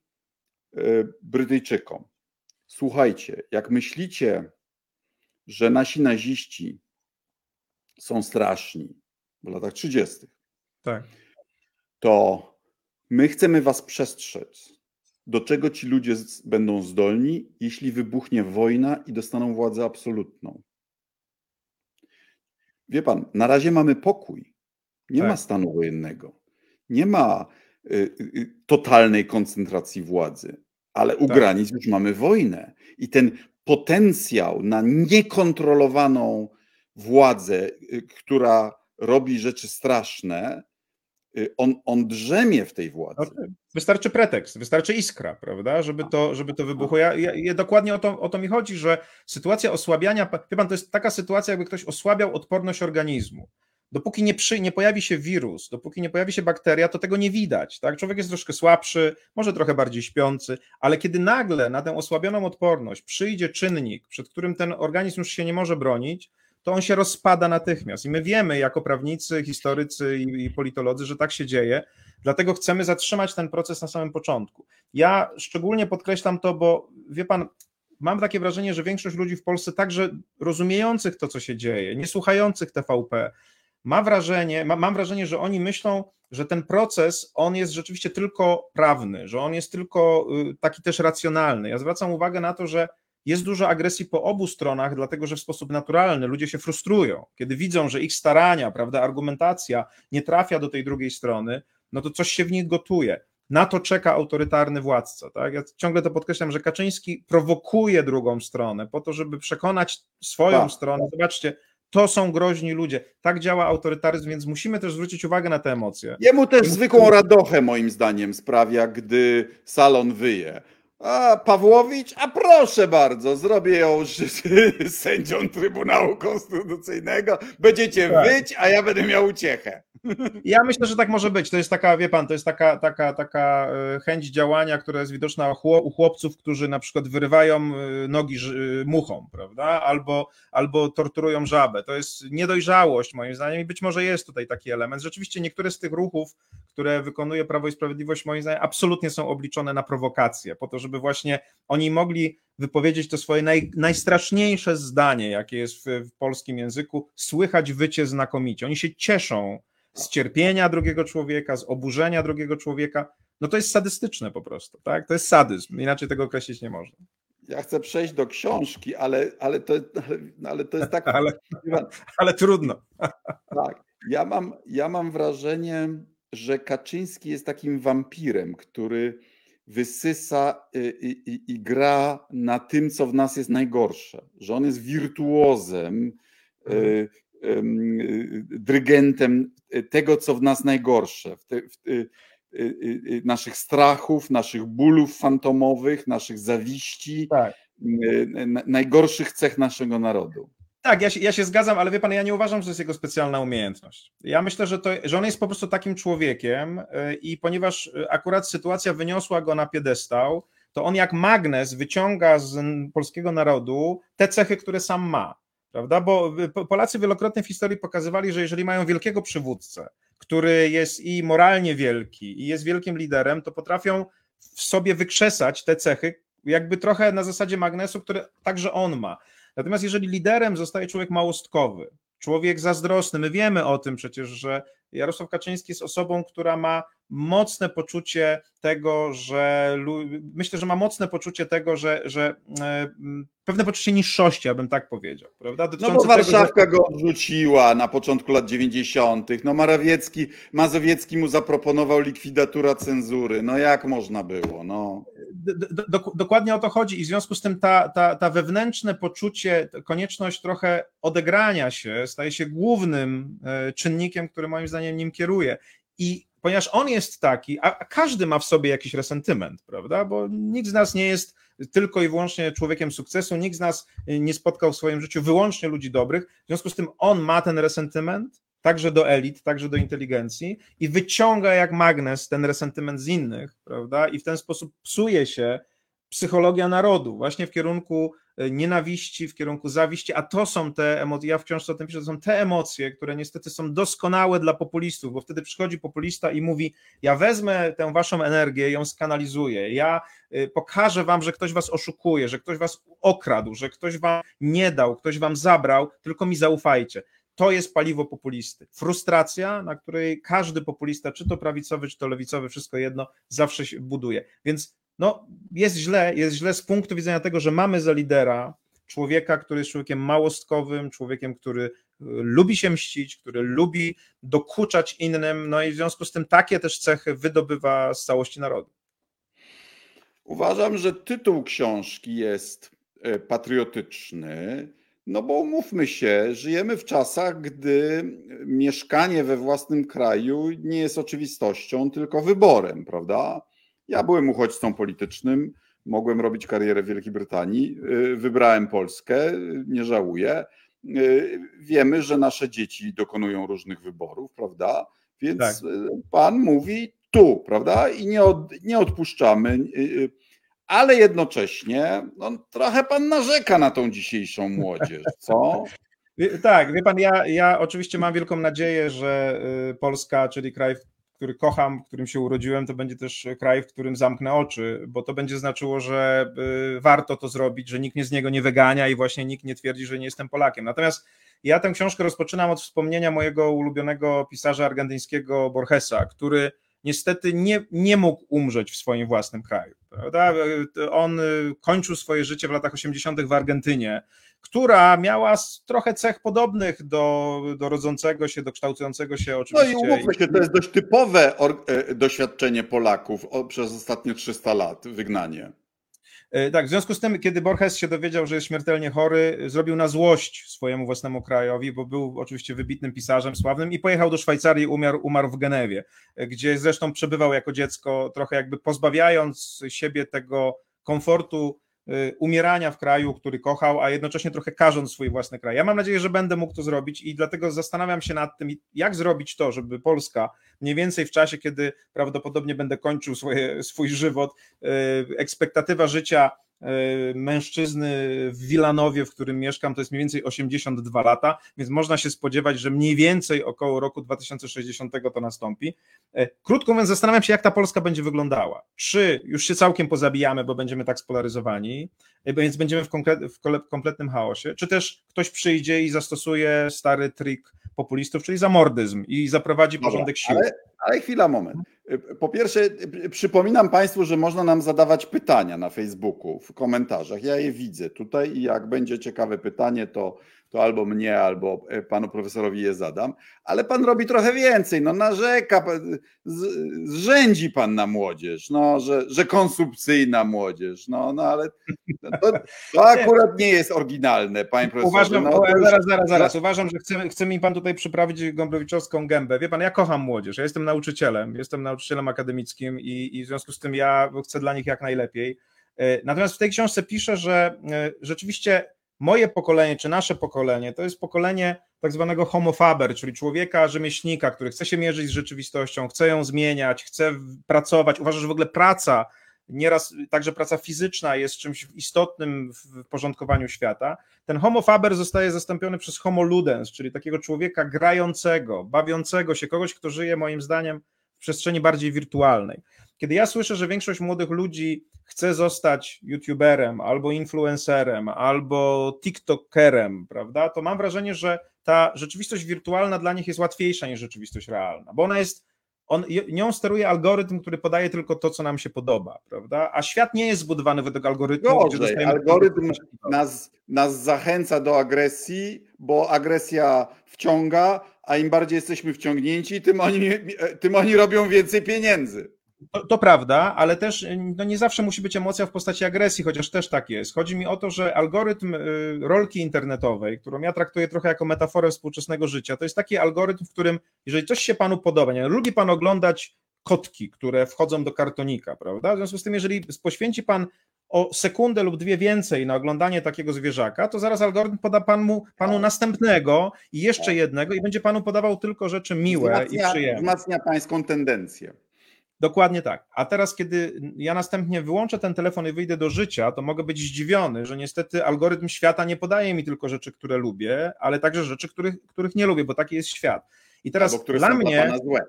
y, Brytyjczykom, słuchajcie, jak myślicie, że nasi naziści są straszni w latach trzydziestych. Tak. To my chcemy was przestrzec, do czego ci ludzie będą zdolni, jeśli wybuchnie wojna i dostaną władzę absolutną. Wie pan, na razie mamy pokój. Nie tak. ma stanu wojennego. Nie ma y, y, totalnej koncentracji władzy, ale u tak. granic już mamy wojnę. I ten potencjał na niekontrolowaną władzę, która robi rzeczy straszne, on, on drzemie w tej władzy. Wystarczy pretekst, wystarczy iskra, prawda, żeby to, żeby to wybuchło. Ja, ja, ja dokładnie o to, o to mi chodzi, że sytuacja osłabiania, wie pan, to jest taka sytuacja, jakby ktoś osłabiał odporność organizmu. Dopóki nie, przy, nie pojawi się wirus, dopóki nie pojawi się bakteria, to tego nie widać. Tak? Człowiek jest troszkę słabszy, może trochę bardziej śpiący, ale kiedy nagle na tę osłabioną odporność przyjdzie czynnik, przed którym ten organizm już się nie może bronić, to on się rozpada natychmiast. I my wiemy jako prawnicy, historycy i, i politolodzy, że tak się dzieje, dlatego chcemy zatrzymać ten proces na samym początku. Ja szczególnie podkreślam to, bo wie pan, mam takie wrażenie, że większość ludzi w Polsce, także rozumiejących to, co się dzieje, nie słuchających T V P, Ma wrażenie, ma, mam wrażenie, że oni myślą, że ten proces, on jest rzeczywiście tylko prawny, że on jest tylko taki też racjonalny. Ja zwracam uwagę na to, że jest dużo agresji po obu stronach, dlatego że w sposób naturalny ludzie się frustrują. Kiedy widzą, że ich starania, prawda, argumentacja nie trafia do tej drugiej strony, no to coś się w nich gotuje. Na to czeka autorytarny władca. Tak? Ja ciągle to podkreślam, że Kaczyński prowokuje drugą stronę po to, żeby przekonać swoją tak. stronę. Zobaczcie, to są groźni ludzie. Tak działa autorytaryzm, więc musimy też zwrócić uwagę na te emocje. Jemu też zwykłą radochę moim zdaniem sprawia, gdy salon wyje. A Pawłowicz? A proszę bardzo, zrobię ją sędzią Trybunału Konstytucyjnego. Będziecie tak. wyć, a ja będę miał uciechę. Ja myślę, że tak może być. To jest taka, wie pan, to jest taka, taka, taka chęć działania, która jest widoczna u chłopców, którzy na przykład wyrywają nogi muchom, prawda? Albo, albo torturują żabę. To jest niedojrzałość moim zdaniem i być może jest tutaj taki element. Rzeczywiście niektóre z tych ruchów, które wykonuje Prawo i Sprawiedliwość, moim zdaniem absolutnie są obliczone na prowokację, po to, żeby właśnie oni mogli wypowiedzieć to swoje naj, najstraszniejsze zdanie, jakie jest w, w polskim języku, słychać wycie znakomicie. Oni się cieszą z cierpienia drugiego człowieka, z oburzenia drugiego człowieka. No to jest sadystyczne po prostu, tak? To jest sadyzm, inaczej tego określić nie można. Ja chcę przejść do książki, ale, ale, to, ale, ale to jest tak... ale, ale trudno. Tak, ja mam, ja mam wrażenie, że Kaczyński jest takim wampirem, który wysysa i, i, i gra na tym, co w nas jest najgorsze. Że on jest wirtuozem, mhm. y, y, y, dyrygentem tego, co w nas najgorsze. W te, w, y, y, y, naszych strachów, naszych bólów fantomowych, naszych zawiści, tak. y, na, najgorszych cech naszego narodu. Tak, ja się, ja się zgadzam, ale wie pan, ja nie uważam, że to jest jego specjalna umiejętność. Ja myślę, że, to, że on jest po prostu takim człowiekiem i ponieważ akurat sytuacja wyniosła go na piedestał, to on jak magnes wyciąga z polskiego narodu te cechy, które sam ma, prawda? Bo Polacy wielokrotnie w historii pokazywali, że jeżeli mają wielkiego przywódcę, który jest i moralnie wielki, i jest wielkim liderem, to potrafią w sobie wykrzesać te cechy jakby trochę na zasadzie magnesu, które także on ma. Natomiast jeżeli liderem zostaje człowiek małostkowy, człowiek zazdrosny, my wiemy o tym przecież, że Jarosław Kaczyński jest osobą, która ma mocne poczucie tego, że myślę, że ma mocne poczucie tego, że, że pewne poczucie niższości, ja bym tak powiedział, prawda? No bo Warszawka tego, że... go odrzuciła na początku lat dziewięćdziesiątych. No Morawiecki, Mazowiecki mu zaproponował likwidaturę cenzury. No jak można było? No. Do, do, dokładnie o to chodzi i w związku z tym ta, ta, ta wewnętrzne poczucie, konieczność trochę odegrania się staje się głównym czynnikiem, który moim zdaniem nim kieruje. I ponieważ on jest taki, a każdy ma w sobie jakiś resentyment, prawda? Bo nikt z nas nie jest tylko i wyłącznie człowiekiem sukcesu, nikt z nas nie spotkał w swoim życiu wyłącznie ludzi dobrych, w związku z tym on ma ten resentyment, także do elit, także do inteligencji i wyciąga jak magnes ten resentyment z innych, prawda? I w ten sposób psuje się psychologia narodu, właśnie w kierunku nienawiści, w kierunku zawiści, a to są te emocje, ja w książce o tym piszę, to są te emocje, które niestety są doskonałe dla populistów, bo wtedy przychodzi populista i mówi, ja wezmę tę waszą energię, ją skanalizuję, ja pokażę wam, że ktoś was oszukuje, że ktoś was okradł, że ktoś wam nie dał, ktoś wam zabrał, tylko mi zaufajcie. To jest paliwo populisty. Frustracja, na której każdy populista, czy to prawicowy, czy to lewicowy, wszystko jedno, zawsze się buduje. Więc no, jest źle, jest źle z punktu widzenia tego, że mamy za lidera człowieka, który jest człowiekiem małostkowym, człowiekiem, który lubi się mścić, który lubi dokuczać innym, no i w związku z tym takie też cechy wydobywa z całości narodu. Uważam, że tytuł książki jest patriotyczny, no bo umówmy się, żyjemy w czasach, gdy mieszkanie we własnym kraju nie jest oczywistością, tylko wyborem, prawda? Ja byłem uchodźcą politycznym, mogłem robić karierę w Wielkiej Brytanii, wybrałem Polskę, nie żałuję. Wiemy, że nasze dzieci dokonują różnych wyborów, prawda? Więc tak. Pan mówi tu, prawda? I nie, od, nie odpuszczamy, ale jednocześnie no, trochę pan narzeka na tą dzisiejszą młodzież, co? Tak, wie pan, ja, ja oczywiście mam wielką nadzieję, że Polska, czyli kraj, który kocham, w którym się urodziłem, to będzie też kraj, w którym zamknę oczy, bo to będzie znaczyło, że warto to zrobić, że nikt nie z niego nie wygania i właśnie nikt nie twierdzi, że nie jestem Polakiem. Natomiast ja tę książkę rozpoczynam od wspomnienia mojego ulubionego pisarza argentyńskiego Borgesa, który niestety nie, nie mógł umrzeć w swoim własnym kraju. Prawda? On kończył swoje życie w latach osiemdziesiątych w Argentynie, która miała trochę cech podobnych do, do rodzącego się, do kształtującego się oczywiście. No i umówmy się, to jest dość typowe doświadczenie Polaków przez ostatnie trzysta lat, wygnanie. Tak, w związku z tym, kiedy Borges się dowiedział, że jest śmiertelnie chory, zrobił na złość swojemu własnemu krajowi, bo był oczywiście wybitnym pisarzem, sławnym i pojechał do Szwajcarii, umarł, umarł w Genewie, gdzie zresztą przebywał jako dziecko, trochę jakby pozbawiając siebie tego komfortu umierania w kraju, który kochał, a jednocześnie trochę karząc swój własny kraj. Ja mam nadzieję, że będę mógł to zrobić i dlatego zastanawiam się nad tym, jak zrobić to, żeby Polska mniej więcej w czasie, kiedy prawdopodobnie będę kończył swoje, swój żywot, ekspektatywa życia mężczyzny w Wilanowie, w którym mieszkam, to jest mniej więcej osiemdziesiąt dwa lata, więc można się spodziewać, że mniej więcej około roku dwa tysiące sześćdziesiątego to nastąpi. Krótko mówiąc, zastanawiam się, jak ta Polska będzie wyglądała. Czy już się całkiem pozabijamy, bo będziemy tak spolaryzowani, więc będziemy w, konkre- w kompletnym chaosie, czy też ktoś przyjdzie i zastosuje stary trik populistów, czyli zamordyzm i zaprowadzi porządek sił. Ale, ale chwila, moment. Po pierwsze, przypominam Państwu, że można nam zadawać pytania na Facebooku, w komentarzach. Ja je widzę tutaj i jak będzie ciekawe pytanie, to, to albo mnie, albo panu profesorowi je zadam. Ale pan robi trochę więcej, no narzeka, zrzędzi pan na młodzież, no, że, że konsumpcyjna młodzież, no, no ale to, to akurat nie jest oryginalne, panie profesorze. Uważam, no, już... zaraz, zaraz, zaraz, uważam, że chce, chce mi pan tutaj przyprawić gombrowiczowską gębę. Wie pan, ja kocham młodzież, ja jestem nauczycielem, jestem nauczycielem nauczycielem akademickim i, i w związku z tym ja chcę dla nich jak najlepiej. Natomiast w tej książce piszę, że rzeczywiście moje pokolenie, czy nasze pokolenie, to jest pokolenie tak zwanego homo faber, czyli człowieka, rzemieślnika, który chce się mierzyć z rzeczywistością, chce ją zmieniać, chce pracować. Uważa, że w ogóle praca, nieraz także praca fizyczna jest czymś istotnym w porządkowaniu świata. Ten homo faber zostaje zastąpiony przez homo ludens, czyli takiego człowieka grającego, bawiącego się, kogoś, kto żyje moim zdaniem w przestrzeni bardziej wirtualnej. Kiedy ja słyszę, że większość młodych ludzi chce zostać youtuberem, albo influencerem, albo tiktokerem, prawda, to mam wrażenie, że ta rzeczywistość wirtualna dla nich jest łatwiejsza niż rzeczywistość realna, bo ona jest, on, nią steruje algorytm, który podaje tylko to, co nam się podoba, prawda, a świat nie jest zbudowany według algorytmu. Gorzej, gdzie algorytm nas, nas zachęca do agresji, bo agresja wciąga, a im bardziej jesteśmy wciągnięci, tym oni, tym oni robią więcej pieniędzy. To, to prawda, ale też no nie zawsze musi być emocja w postaci agresji, chociaż też tak jest. Chodzi mi o to, że algorytm rolki internetowej, którą ja traktuję trochę jako metaforę współczesnego życia, to jest taki algorytm, w którym jeżeli coś się panu podoba, nie, lubi pan oglądać kotki, które wchodzą do kartonika, prawda? W związku z tym, jeżeli poświęci pan o sekundę lub dwie więcej na oglądanie takiego zwierzaka, to zaraz algorytm poda panu, panu następnego i jeszcze jednego i będzie panu podawał tylko rzeczy miłe wzmacnia, i przyjemne. Wzmacnia pańską tendencję. Dokładnie tak. A teraz, kiedy ja następnie wyłączę ten telefon i wyjdę do życia, to mogę być zdziwiony, że niestety algorytm świata nie podaje mi tylko rzeczy, które lubię, ale także rzeczy, których, których nie lubię, bo taki jest świat. I teraz Albo, które dla są mnie... dla pana złe.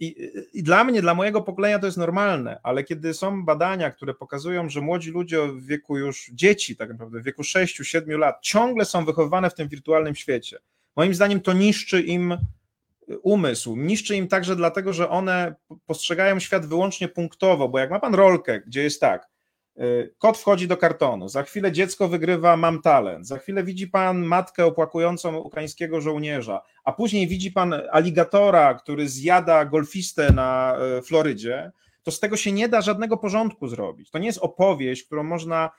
I, I dla mnie, dla mojego pokolenia to jest normalne, ale kiedy są badania, które pokazują, że młodzi ludzie w wieku już, dzieci tak naprawdę, w wieku sześciu, siedmiu lat ciągle są wychowywane w tym wirtualnym świecie, moim zdaniem to niszczy im umysł, niszczy im także dlatego, że one postrzegają świat wyłącznie punktowo, bo jak ma pan rolkę, gdzie jest tak, kot wchodzi do kartonu, za chwilę dziecko wygrywa Mam Talent, za chwilę widzi pan matkę opłakującą ukraińskiego żołnierza, a później widzi pan aligatora, który zjada golfistę na Florydzie, to z tego się nie da żadnego porządku zrobić. To nie jest opowieść, którą można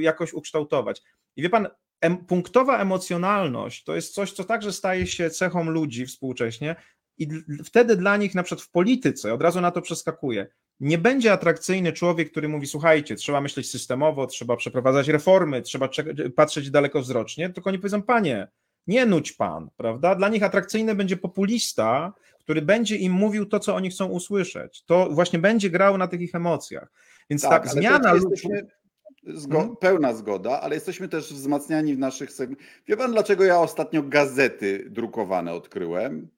jakoś ukształtować. I wie pan, em, punktowa emocjonalność to jest coś, co także staje się cechą ludzi współcześnie i wtedy dla nich na przykład w polityce, od razu na to przeskakuje, nie będzie atrakcyjny człowiek, który mówi, słuchajcie, trzeba myśleć systemowo, trzeba przeprowadzać reformy, trzeba patrzeć dalekowzrocznie, tylko oni powiedzą, panie, nie nudź pan, prawda? Dla nich atrakcyjny będzie populista, który będzie im mówił to, co oni chcą usłyszeć. To właśnie będzie grał na tych ich emocjach. Więc tak, tak zmiana... Zgo- hmm. Pełna zgoda, ale jesteśmy też wzmacniani w naszych segmentach. Wie pan, dlaczego ja ostatnio gazety drukowane odkryłem?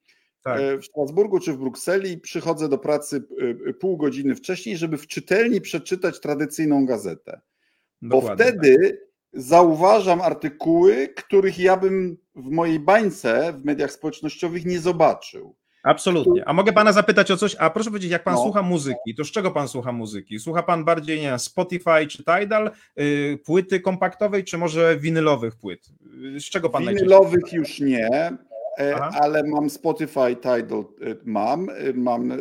Tak. W Strasburgu czy w Brukseli przychodzę do pracy pół godziny wcześniej, żeby w czytelni przeczytać tradycyjną gazetę. Dokładnie, bo wtedy tak. Zauważam artykuły, których ja bym w mojej bańce w mediach społecznościowych nie zobaczył. Absolutnie. A mogę pana zapytać o coś? A proszę powiedzieć, jak pan no. słucha muzyki, to z czego pan słucha muzyki? Słucha pan bardziej, nie wiem, Spotify czy Tidal, yy, płyty kompaktowej, czy może winylowych płyt? Z czego pan najczęściej? Winylowych już nie, Aha. ale mam Spotify, Tidal mam, mam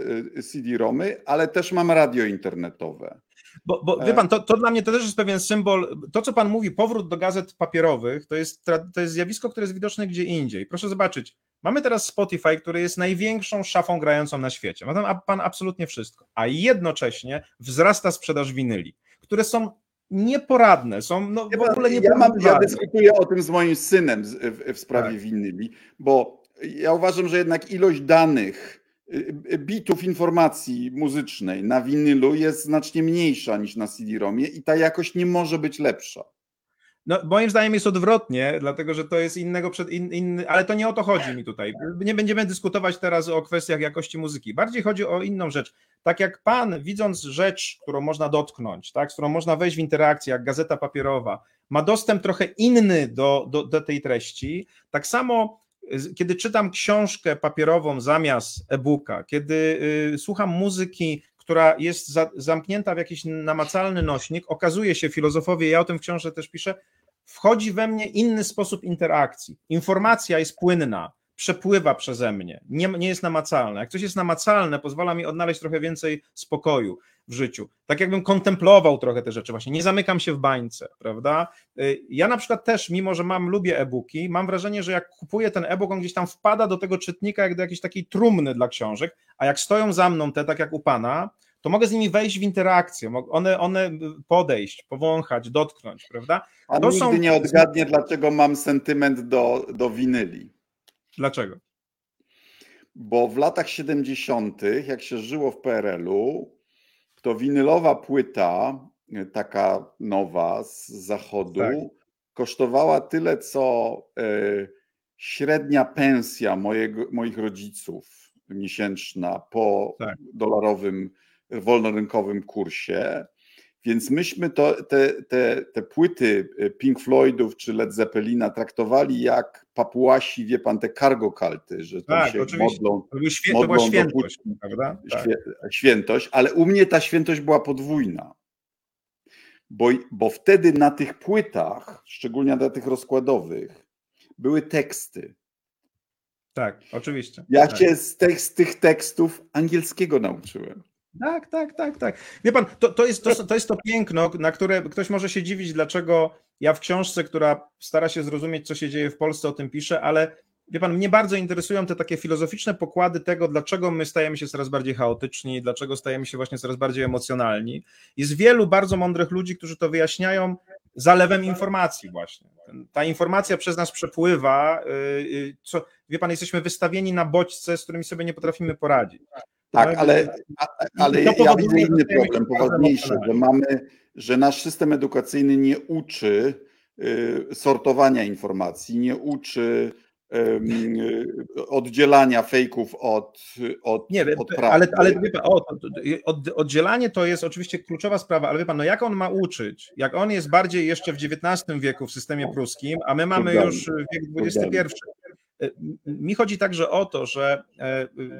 C D romy, ale też mam radio internetowe. Bo, bo wie pan, to, to dla mnie to też jest pewien symbol, to co pan mówi, powrót do gazet papierowych, to jest, to jest zjawisko, które jest widoczne gdzie indziej. Proszę zobaczyć, mamy teraz Spotify, który jest największą szafą grającą na świecie, ma tam pan absolutnie wszystko, a jednocześnie wzrasta sprzedaż winyli, które są nieporadne, są no, w ogóle nieporadne. Ja, ja dyskutuję o tym z moim synem w, w sprawie tak. winyli, bo ja uważam, że jednak ilość danych, bitów informacji muzycznej na winylu jest znacznie mniejsza niż na C D romie i ta jakość nie może być lepsza. No, moim zdaniem jest odwrotnie, dlatego że to jest innego, przed in, inny, ale to nie o to chodzi mi tutaj. Nie będziemy dyskutować teraz o kwestiach jakości muzyki. Bardziej chodzi o inną rzecz. Tak jak pan, widząc rzecz, którą można dotknąć, tak, z którą można wejść w interakcję, jak gazeta papierowa, ma dostęp trochę inny do, do, do tej treści, tak samo kiedy czytam książkę papierową zamiast e-booka, kiedy y, słucham muzyki, która jest za, zamknięta w jakiś namacalny nośnik, okazuje się, filozofowie, ja o tym w książce też piszę, wchodzi we mnie inny sposób interakcji. Informacja jest płynna, przepływa przeze mnie, nie, nie jest namacalna. Jak coś jest namacalne, pozwala mi odnaleźć trochę więcej spokoju w życiu. Tak jakbym kontemplował trochę te rzeczy właśnie, nie zamykam się w bańce, prawda? Ja na przykład też, mimo że mam, lubię e-booki, mam wrażenie, że jak kupuję ten e-book, on gdzieś tam wpada do tego czytnika jak do jakiejś takiej trumny dla książek, a jak stoją za mną te, tak jak u pana, to mogę z nimi wejść w interakcję, one, one podejść, powąchać, dotknąć, prawda? A to nigdy są... nie odgadnie, dlaczego mam sentyment do, do winyli. Dlaczego? Bo w latach siedemdziesiątych, jak się żyło w P R L u, to winylowa płyta, taka nowa z zachodu, tak. kosztowała tyle, co y, średnia pensja mojego, moich rodziców miesięczna po tak. dolarowym, wolnorynkowym kursie. Więc myśmy to, te, te, te płyty Pink Floydów czy Led Zeppelina traktowali jak papuasi, wie pan, te cargo kalty, że tam tak, się oczywiście. modlą. To, był świę, modlą to była świętość, do... prawda? Tak. Świętość, ale u mnie ta świętość była podwójna, bo, bo wtedy na tych płytach, szczególnie na tych rozkładowych, były teksty. Tak, oczywiście. Ja tak. się z, te, z tych tekstów angielskiego nauczyłem. Tak, tak, tak, tak. Wie pan, to, to, jest, to, to jest to piękno, na które ktoś może się dziwić, dlaczego ja w książce, która stara się zrozumieć, co się dzieje w Polsce, o tym piszę, ale wie pan, mnie bardzo interesują te takie filozoficzne pokłady tego, dlaczego my stajemy się coraz bardziej chaotyczni, dlaczego stajemy się właśnie coraz bardziej emocjonalni. Jest wielu bardzo mądrych ludzi, którzy to wyjaśniają zalewem informacji właśnie. Ta informacja przez nas przepływa, co, wie pan, jesteśmy wystawieni na bodźce, z którymi sobie nie potrafimy poradzić. Tak, tak, ale, ale ja widzę inny problem, poważniejszy, że mamy, że nasz system edukacyjny nie uczy y, sortowania informacji, nie uczy y, y, oddzielania fejków od, od, nie, od prawdy. Ale, ale wie pan, o, od, oddzielanie to jest oczywiście kluczowa sprawa, ale wie pan, no jak on ma uczyć, jak on jest bardziej jeszcze w dziewiętnastym wieku w systemie pruskim, a my mamy już wiek dwudziesty pierwszy. Mi chodzi także o to, że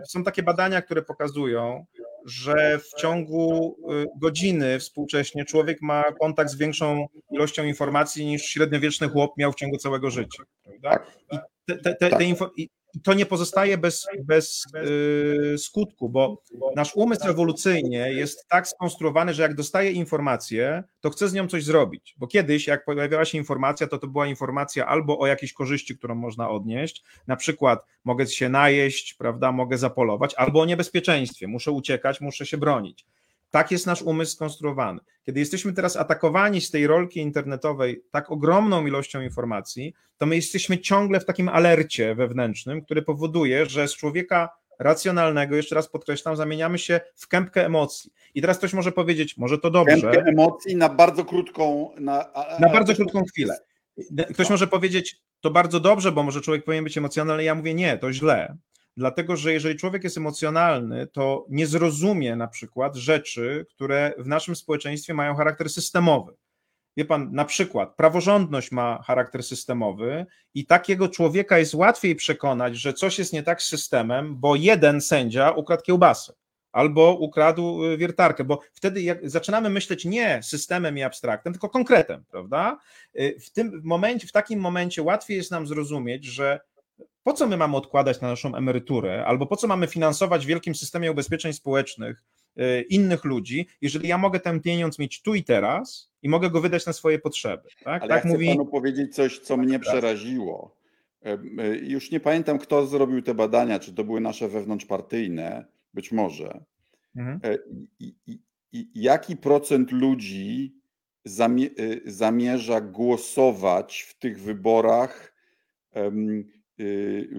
są takie badania, które pokazują, że w ciągu godziny współcześnie człowiek ma kontakt z większą ilością informacji niż średniowieczny chłop miał w ciągu całego życia. Prawda? I te, te, te, te info- i to nie pozostaje bez, bez yy, skutku, bo nasz umysł ewolucyjnie jest tak skonstruowany, że jak dostaje informację, to chce z nią coś zrobić, bo kiedyś jak pojawiała się informacja, to to była informacja albo o jakiejś korzyści, którą można odnieść, na przykład mogę się najeść, prawda, mogę zapolować, albo o niebezpieczeństwie, muszę uciekać, muszę się bronić. Tak jest nasz umysł skonstruowany. Kiedy jesteśmy teraz atakowani z tej rolki internetowej tak ogromną ilością informacji, to my jesteśmy ciągle w takim alercie wewnętrznym, który powoduje, że z człowieka racjonalnego, jeszcze raz podkreślam, zamieniamy się w kępkę emocji. I teraz ktoś może powiedzieć, może to dobrze. Kępkę emocji na bardzo krótką... Na, na bardzo krótką chwilę. Ktoś może powiedzieć, to bardzo dobrze, bo może człowiek powinien być emocjonalny. Ja mówię, nie, to źle. Dlatego, że jeżeli człowiek jest emocjonalny, to nie zrozumie na przykład rzeczy, które w naszym społeczeństwie mają charakter systemowy. Wie pan, na przykład praworządność ma charakter systemowy i takiego człowieka jest łatwiej przekonać, że coś jest nie tak z systemem, bo jeden sędzia ukradł kiełbasę albo ukradł wiertarkę, bo wtedy jak zaczynamy myśleć nie systemem i abstraktem, tylko konkretem, prawda? W tym momencie, w takim momencie łatwiej jest nam zrozumieć, że po co my mamy odkładać na naszą emeryturę, albo po co mamy finansować w wielkim systemie ubezpieczeń społecznych yy, innych ludzi, jeżeli ja mogę ten pieniądz mieć tu i teraz i mogę go wydać na swoje potrzeby. Tak? Ale tak ja mówi... chcę panu powiedzieć coś, co mnie przeraziło. Już nie pamiętam, kto zrobił te badania, czy to były nasze wewnątrzpartyjne, być może. Mhm. I, i, i, jaki procent ludzi zamie- zamierza głosować w tych wyborach um,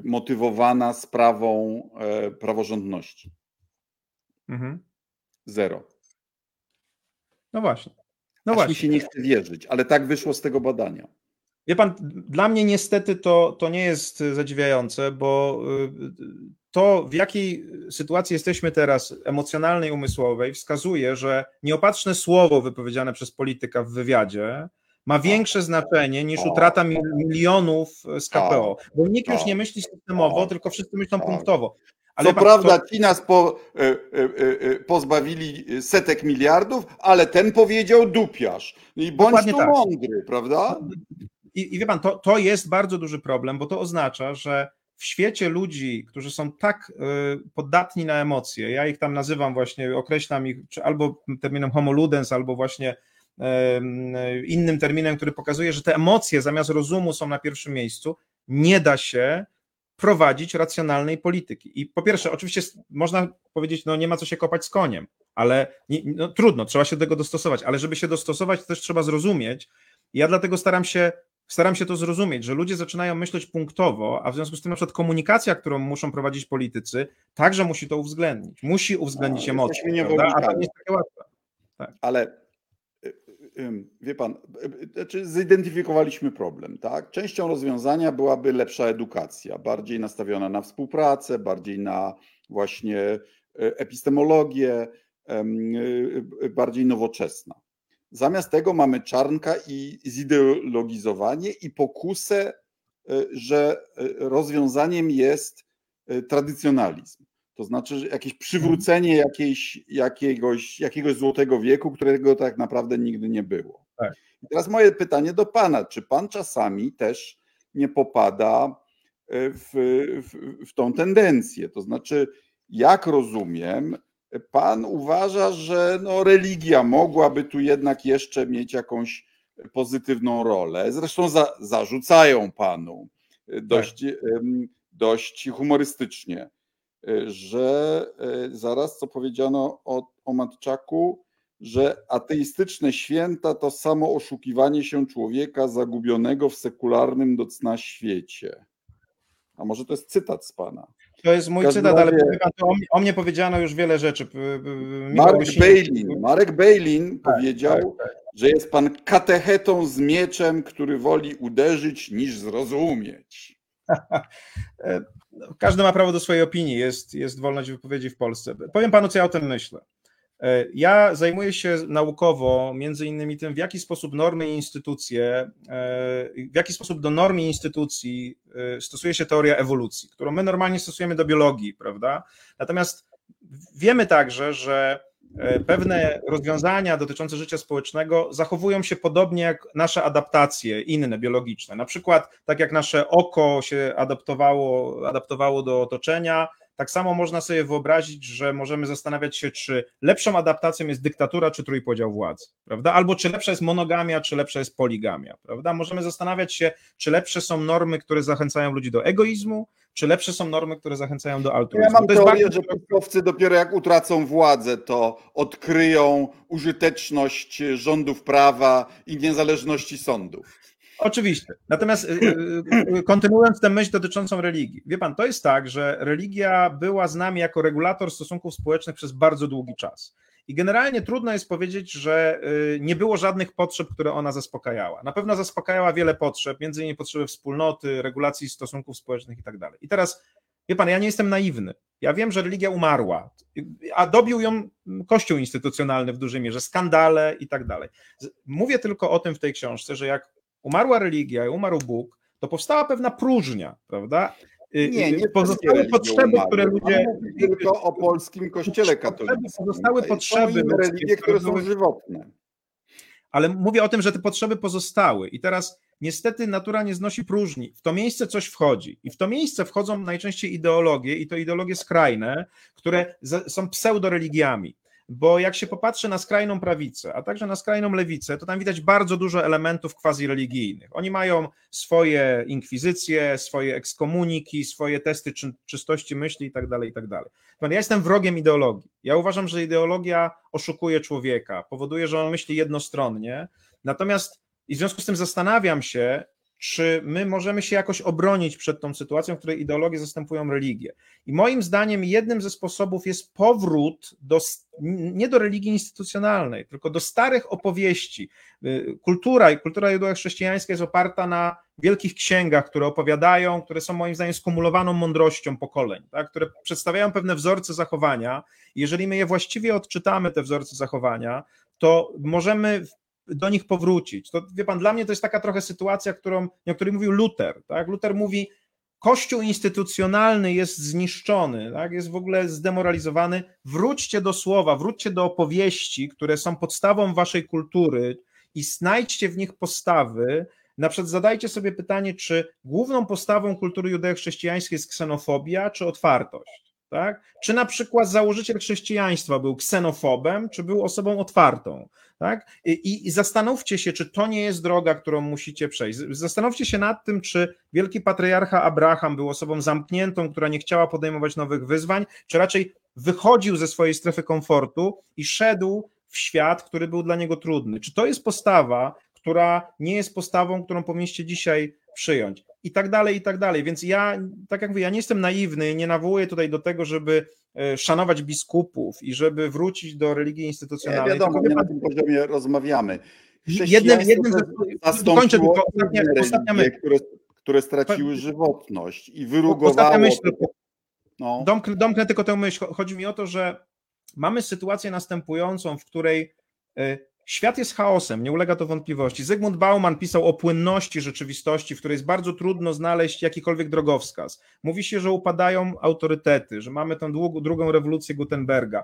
motywowana sprawą praworządności. Mhm. Zero. No właśnie. No właśnie. Mi się nie chce wierzyć, ale tak wyszło z tego badania. Wie pan, dla mnie niestety to, to nie jest zadziwiające, bo to, w jakiej sytuacji jesteśmy teraz, emocjonalnej, umysłowej, wskazuje, że nieopatrzne słowo wypowiedziane przez polityka w wywiadzie ma większe znaczenie niż utrata milionów z K P O. Bo nikt już nie myśli systemowo, tylko wszyscy myślą punktowo. Ale co pan, prawda to... ci nas po, y, y, y, pozbawili setek miliardów, ale ten powiedział dupiarz. I bądź tu tak. Mądry, prawda? I, i wie pan, to, to jest bardzo duży problem, bo to oznacza, że w świecie ludzi, którzy są tak y, podatni na emocje, ja ich tam nazywam właśnie, określam ich czy albo terminem homo ludens, albo właśnie innym terminem, który pokazuje, że te emocje zamiast rozumu są na pierwszym miejscu, nie da się prowadzić racjonalnej polityki. I po pierwsze, oczywiście można powiedzieć, no nie ma co się kopać z koniem, ale nie, no, trudno, trzeba się do tego dostosować, ale żeby się dostosować, to też trzeba zrozumieć. Ja dlatego staram się Staram się to zrozumieć, że ludzie zaczynają myśleć punktowo, a w związku z tym na przykład komunikacja, którą muszą prowadzić politycy, także musi to uwzględnić. Musi uwzględnić no, emocje. A to nie jest takie łatwe. Tak. Ale wie pan, znaczy zidentyfikowaliśmy problem, tak? Częścią rozwiązania byłaby lepsza edukacja, bardziej nastawiona na współpracę, bardziej na właśnie epistemologię, bardziej nowoczesna. Zamiast tego mamy czarnka i zideologizowanie i pokusę, że rozwiązaniem jest tradycjonalizm. To znaczy, że jakieś przywrócenie jakiejś, jakiegoś, jakiegoś złotego wieku, którego tak naprawdę nigdy nie było. Tak. I teraz moje pytanie do pana. Czy pan czasami też nie popada w, w, w tą tendencję? To znaczy, jak rozumiem, pan uważa, że no religia mogłaby tu jednak jeszcze mieć jakąś pozytywną rolę. Zresztą za, zarzucają panu dość, tak. dość humorystycznie, że zaraz co powiedziano o, o Matczaku, że ateistyczne święta to samo oszukiwanie się człowieka zagubionego w sekularnym do cna świecie. A może to jest cytat z pana? To jest mój Każdy cytat, razie... ale powiem, to o, mnie, o mnie powiedziano już wiele rzeczy. Marek Bysik... Bejlin, Marek Bejlin tak, powiedział, tak, tak. że jest pan katechetą z mieczem, który woli uderzyć niż zrozumieć. Każdy ma prawo do swojej opinii, jest, jest wolność wypowiedzi w Polsce. Powiem panu, co ja o tym myślę. Ja zajmuję się naukowo między innymi tym, w jaki sposób normy i instytucje, w jaki sposób do norm i instytucji stosuje się teoria ewolucji, którą my normalnie stosujemy do biologii, prawda? Natomiast wiemy także, że pewne rozwiązania dotyczące życia społecznego zachowują się podobnie jak nasze adaptacje inne, biologiczne. Na przykład tak jak nasze oko się adaptowało, adaptowało do otoczenia, tak samo można sobie wyobrazić, że możemy zastanawiać się, czy lepszą adaptacją jest dyktatura, czy trójpodział władzy, prawda? Albo czy lepsza jest monogamia, czy lepsza jest poligamia, prawda? Możemy zastanawiać się, czy lepsze są normy, które zachęcają ludzi do egoizmu, czy lepsze są normy, które zachęcają do altruizmu. Ja mam to teorię, jest bardzo... że pisowcy dopiero jak utracą władzę, to odkryją użyteczność rządów prawa i niezależności sądów. Oczywiście. Natomiast kontynuując tę myśl dotyczącą religii. Wie pan, to jest tak, że religia była z nami jako regulator stosunków społecznych przez bardzo długi czas. I generalnie trudno jest powiedzieć, że nie było żadnych potrzeb, które ona zaspokajała. Na pewno zaspokajała wiele potrzeb, między innymi potrzeby wspólnoty, regulacji stosunków społecznych i tak dalej. I teraz, wie pan, ja nie jestem naiwny. Ja wiem, że religia umarła, a dobił ją kościół instytucjonalny w dużej mierze, skandale i tak dalej. Mówię tylko o tym w tej książce, że jak umarła religia i umarł Bóg, to powstała pewna próżnia, prawda? Nie, nie pozostały potrzeby, umarły, które ludzie... Tylko o polskim kościele katolickim. Pozostały potrzeby... Są religie, które są żywotne. Ale mówię o tym, że te potrzeby pozostały i teraz niestety natura nie znosi próżni. W to miejsce coś wchodzi i w to miejsce wchodzą najczęściej ideologie i to ideologie skrajne, które są pseudoreligiami. Bo jak się popatrzy na skrajną prawicę, a także na skrajną lewicę, to tam widać bardzo dużo elementów quasi-religijnych. Oni mają swoje inkwizycje, swoje ekskomuniki, swoje testy czy, czystości myśli i tak dalej, i tak dalej. Ja jestem wrogiem ideologii. Ja uważam, że ideologia oszukuje człowieka, powoduje, że on myśli jednostronnie. Natomiast i w związku z tym zastanawiam się, czy my możemy się jakoś obronić przed tą sytuacją, w której ideologie zastępują religię. I moim zdaniem jednym ze sposobów jest powrót do, nie do religii instytucjonalnej, tylko do starych opowieści. Kultura i kultura judeo-chrześcijańska jest oparta na wielkich księgach, które opowiadają, które są moim zdaniem skumulowaną mądrością pokoleń, tak? Które przedstawiają pewne wzorce zachowania. Jeżeli my je właściwie odczytamy, te wzorce zachowania, to możemy do nich powrócić. To, wie pan, dla mnie to jest taka trochę sytuacja, którą, o której mówił Luter. Tak? Luter mówi, kościół instytucjonalny jest zniszczony, tak? Jest w ogóle zdemoralizowany. Wróćcie do słowa, wróćcie do opowieści, które są podstawą waszej kultury i znajdźcie w nich postawy. Na przykład zadajcie sobie pytanie, czy główną postawą kultury judeo-chrześcijańskiej jest ksenofobia, czy otwartość? Tak? Czy na przykład założyciel chrześcijaństwa był ksenofobem, czy był osobą otwartą? Tak? I, I zastanówcie się, czy to nie jest droga, którą musicie przejść. Zastanówcie się nad tym, czy wielki patriarcha Abraham był osobą zamkniętą, która nie chciała podejmować nowych wyzwań, czy raczej wychodził ze swojej strefy komfortu i szedł w świat, który był dla niego trudny. Czy to jest postawa, która nie jest postawą, którą powinniście dzisiaj przyjąć? I tak dalej, i tak dalej. Więc ja, tak jak mówię, ja nie jestem naiwny, nie nawołuję tutaj do tego, żeby szanować biskupów i żeby wrócić do religii instytucjonalnej. Nie, wiadomo, nie na tym poziomie rozmawiamy. Jednym, jednym zastąpiło inne religie, które, które straciły żywotność i wyrugowało... Myśl, no. domknę, domknę tylko tę myśl. Chodzi mi o to, że mamy sytuację następującą, w której... Świat jest chaosem, nie ulega to wątpliwości. Zygmunt Bauman pisał o płynności rzeczywistości, w której jest bardzo trudno znaleźć jakikolwiek drogowskaz. Mówi się, że upadają autorytety, że mamy tę długą, drugą rewolucję Gutenberga.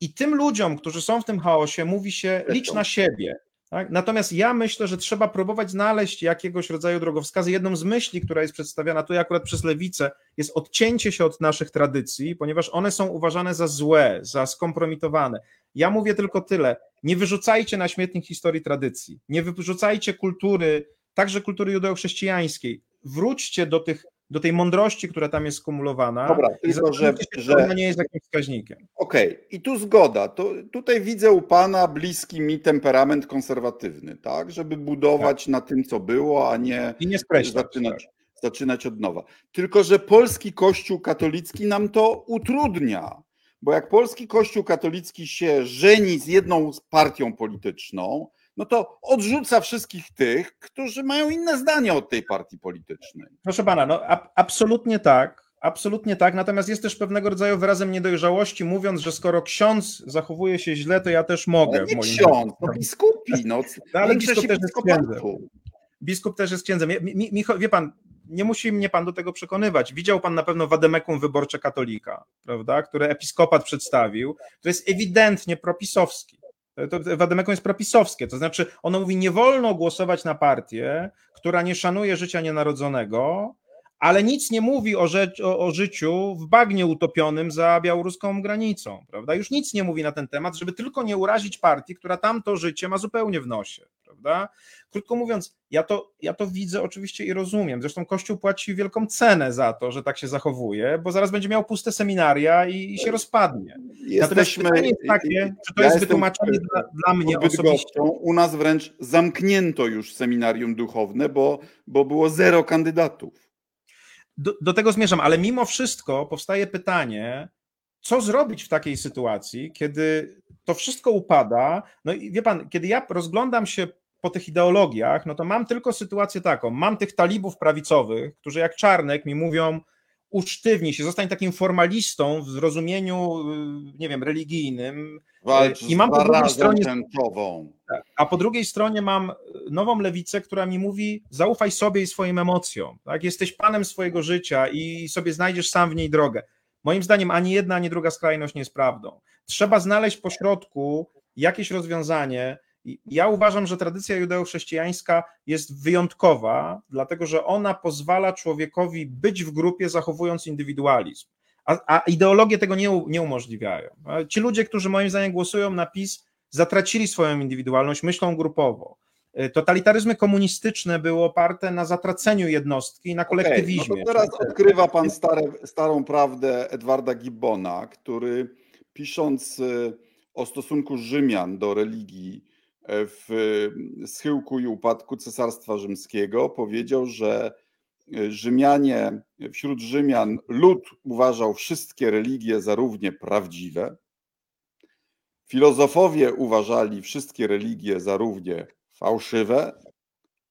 I tym ludziom, którzy są w tym chaosie, mówi się licz na siebie. Tak? Natomiast ja myślę, że trzeba próbować znaleźć jakiegoś rodzaju drogowskazy. Jedną z myśli, która jest przedstawiana tu akurat przez lewicę, jest odcięcie się od naszych tradycji, ponieważ one są uważane za złe, za skompromitowane. Ja mówię tylko tyle, nie wyrzucajcie na śmietnik historii tradycji, nie wyrzucajcie kultury, także kultury judeochrześcijańskiej. Wróćcie do tych do tej mądrości, która tam jest skumulowana. Dobra, tylko, że, że ona nie jest jakimś wskaźnikiem. Okej, okay. I tu zgoda. To, tutaj widzę u pana bliski mi temperament konserwatywny, tak? Żeby budować tak. na tym, co było, a nie, I nie skreślać, zaczynać, tak. zaczynać od nowa. Tylko, że polski Kościół katolicki nam to utrudnia, bo jak polski Kościół katolicki się żeni z jedną partią polityczną, no to odrzuca wszystkich tych, którzy mają inne zdanie od tej partii politycznej. Proszę pana, no a, absolutnie tak, absolutnie tak, natomiast jest też pewnego rodzaju wyrazem niedojrzałości, mówiąc, że skoro ksiądz zachowuje się źle, to ja też mogę. Ale nie ksiądz, to biskupi, no. no ale biskup też jest księdzem. Biskup też jest księdzem. Mi, mi, wie pan, nie musi mnie pan do tego przekonywać. Widział pan na pewno wademekum wyborcze katolika, prawda, które episkopat przedstawił, to jest ewidentnie propisowski. Wademekum jest propisowskie, to znaczy ono mówi, nie wolno głosować na partię, która nie szanuje życia nienarodzonego, ale nic nie mówi o, rzecz, o, o życiu w bagnie utopionym za białoruską granicą, prawda? Już nic nie mówi na ten temat, żeby tylko nie urazić partii, która tamto życie ma zupełnie w nosie, prawda? Krótko mówiąc, ja to, ja to widzę oczywiście i rozumiem, zresztą Kościół płaci wielką cenę za to, że tak się zachowuje, bo zaraz będzie miał puste seminaria i, i się rozpadnie. Jesteśmy, Natomiast pytanie jest takie, czy to ja jest wytłumaczenie dla, dla mnie osobiście. U nas wręcz zamknięto już seminarium duchowne, bo, bo było zero kandydatów. Do, do tego zmierzam, ale mimo wszystko powstaje pytanie, co zrobić w takiej sytuacji, kiedy to wszystko upada. No i wie pan, kiedy ja rozglądam się po tych ideologiach, no to mam tylko sytuację taką, mam tych talibów prawicowych, którzy jak Czarnek mi mówią, usztywnij się, zostań takim formalistą w zrozumieniu, nie wiem, religijnym. Walcz I mam po drugiej stronie tęczową. A po drugiej stronie mam nową lewicę, która mi mówi, zaufaj sobie i swoim emocjom. Tak? Jesteś panem swojego życia i sobie znajdziesz sam w niej drogę. Moim zdaniem ani jedna, ani druga skrajność nie jest prawdą. Trzeba znaleźć pośrodku jakieś rozwiązanie. Ja uważam, że tradycja judeochrześcijańska jest wyjątkowa, dlatego że ona pozwala człowiekowi być w grupie, zachowując indywidualizm, a, a ideologie tego nie, nie umożliwiają. Ci ludzie, którzy moim zdaniem głosują na PiS, zatracili swoją indywidualność, myślą grupowo. Totalitaryzmy komunistyczne były oparte na zatraceniu jednostki, na kolektywizmie. Okay, no to teraz odkrywa pan stare, starą prawdę Edwarda Gibbona, który pisząc o stosunku Rzymian do religii w schyłku i upadku Cesarstwa Rzymskiego powiedział, że Rzymianie, wśród Rzymian lud uważał wszystkie religie za równie prawdziwe, filozofowie uważali wszystkie religie za równie fałszywe,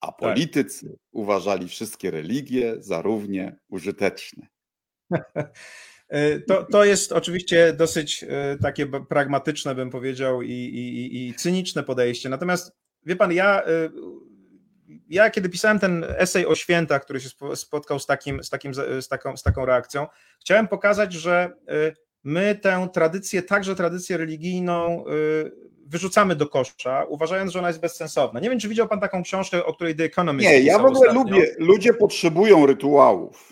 a politycy tak. uważali wszystkie religie za równie użyteczne. To, to jest oczywiście dosyć takie pragmatyczne, bym powiedział, i, i, i cyniczne podejście. Natomiast wie pan, ja, ja kiedy pisałem ten esej o świętach, który się spotkał z, takim, z, takim, z, taką, z taką reakcją, chciałem pokazać, że my tę tradycję, także tradycję religijną wyrzucamy do kosza, uważając, że ona jest bezsensowna. Nie wiem, czy widział pan taką książkę, o której The Economist pisał. Nie, ja w ogóle lubię, ludzie potrzebują rytuałów.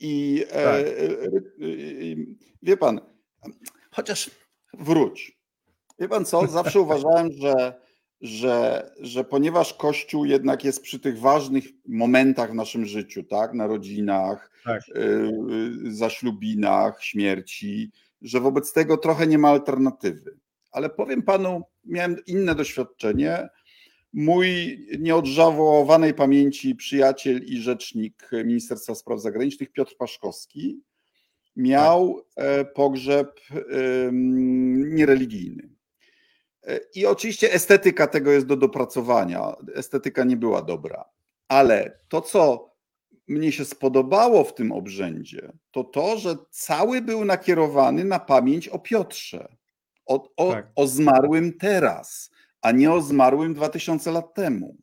I tak. e, e, wie pan, chociaż wróć. Wie pan co, zawsze uważałem, że, że, że ponieważ Kościół jednak jest przy tych ważnych momentach w naszym życiu, tak, narodzinach, tak. E, zaślubinach, śmierci, że wobec tego trochę nie ma alternatywy. Ale powiem panu, miałem inne doświadczenie. Mój nieodżałowanej pamięci przyjaciel i rzecznik Ministerstwa Spraw Zagranicznych Piotr Paszkowski miał pogrzeb niereligijny. I oczywiście estetyka tego jest do dopracowania. Estetyka nie była dobra. Ale to, co mnie się spodobało w tym obrzędzie, to to, że cały był nakierowany na pamięć o Piotrze. O, o, tak. o zmarłym teraz. A nie o zmarłym dwa tysiące lat temu.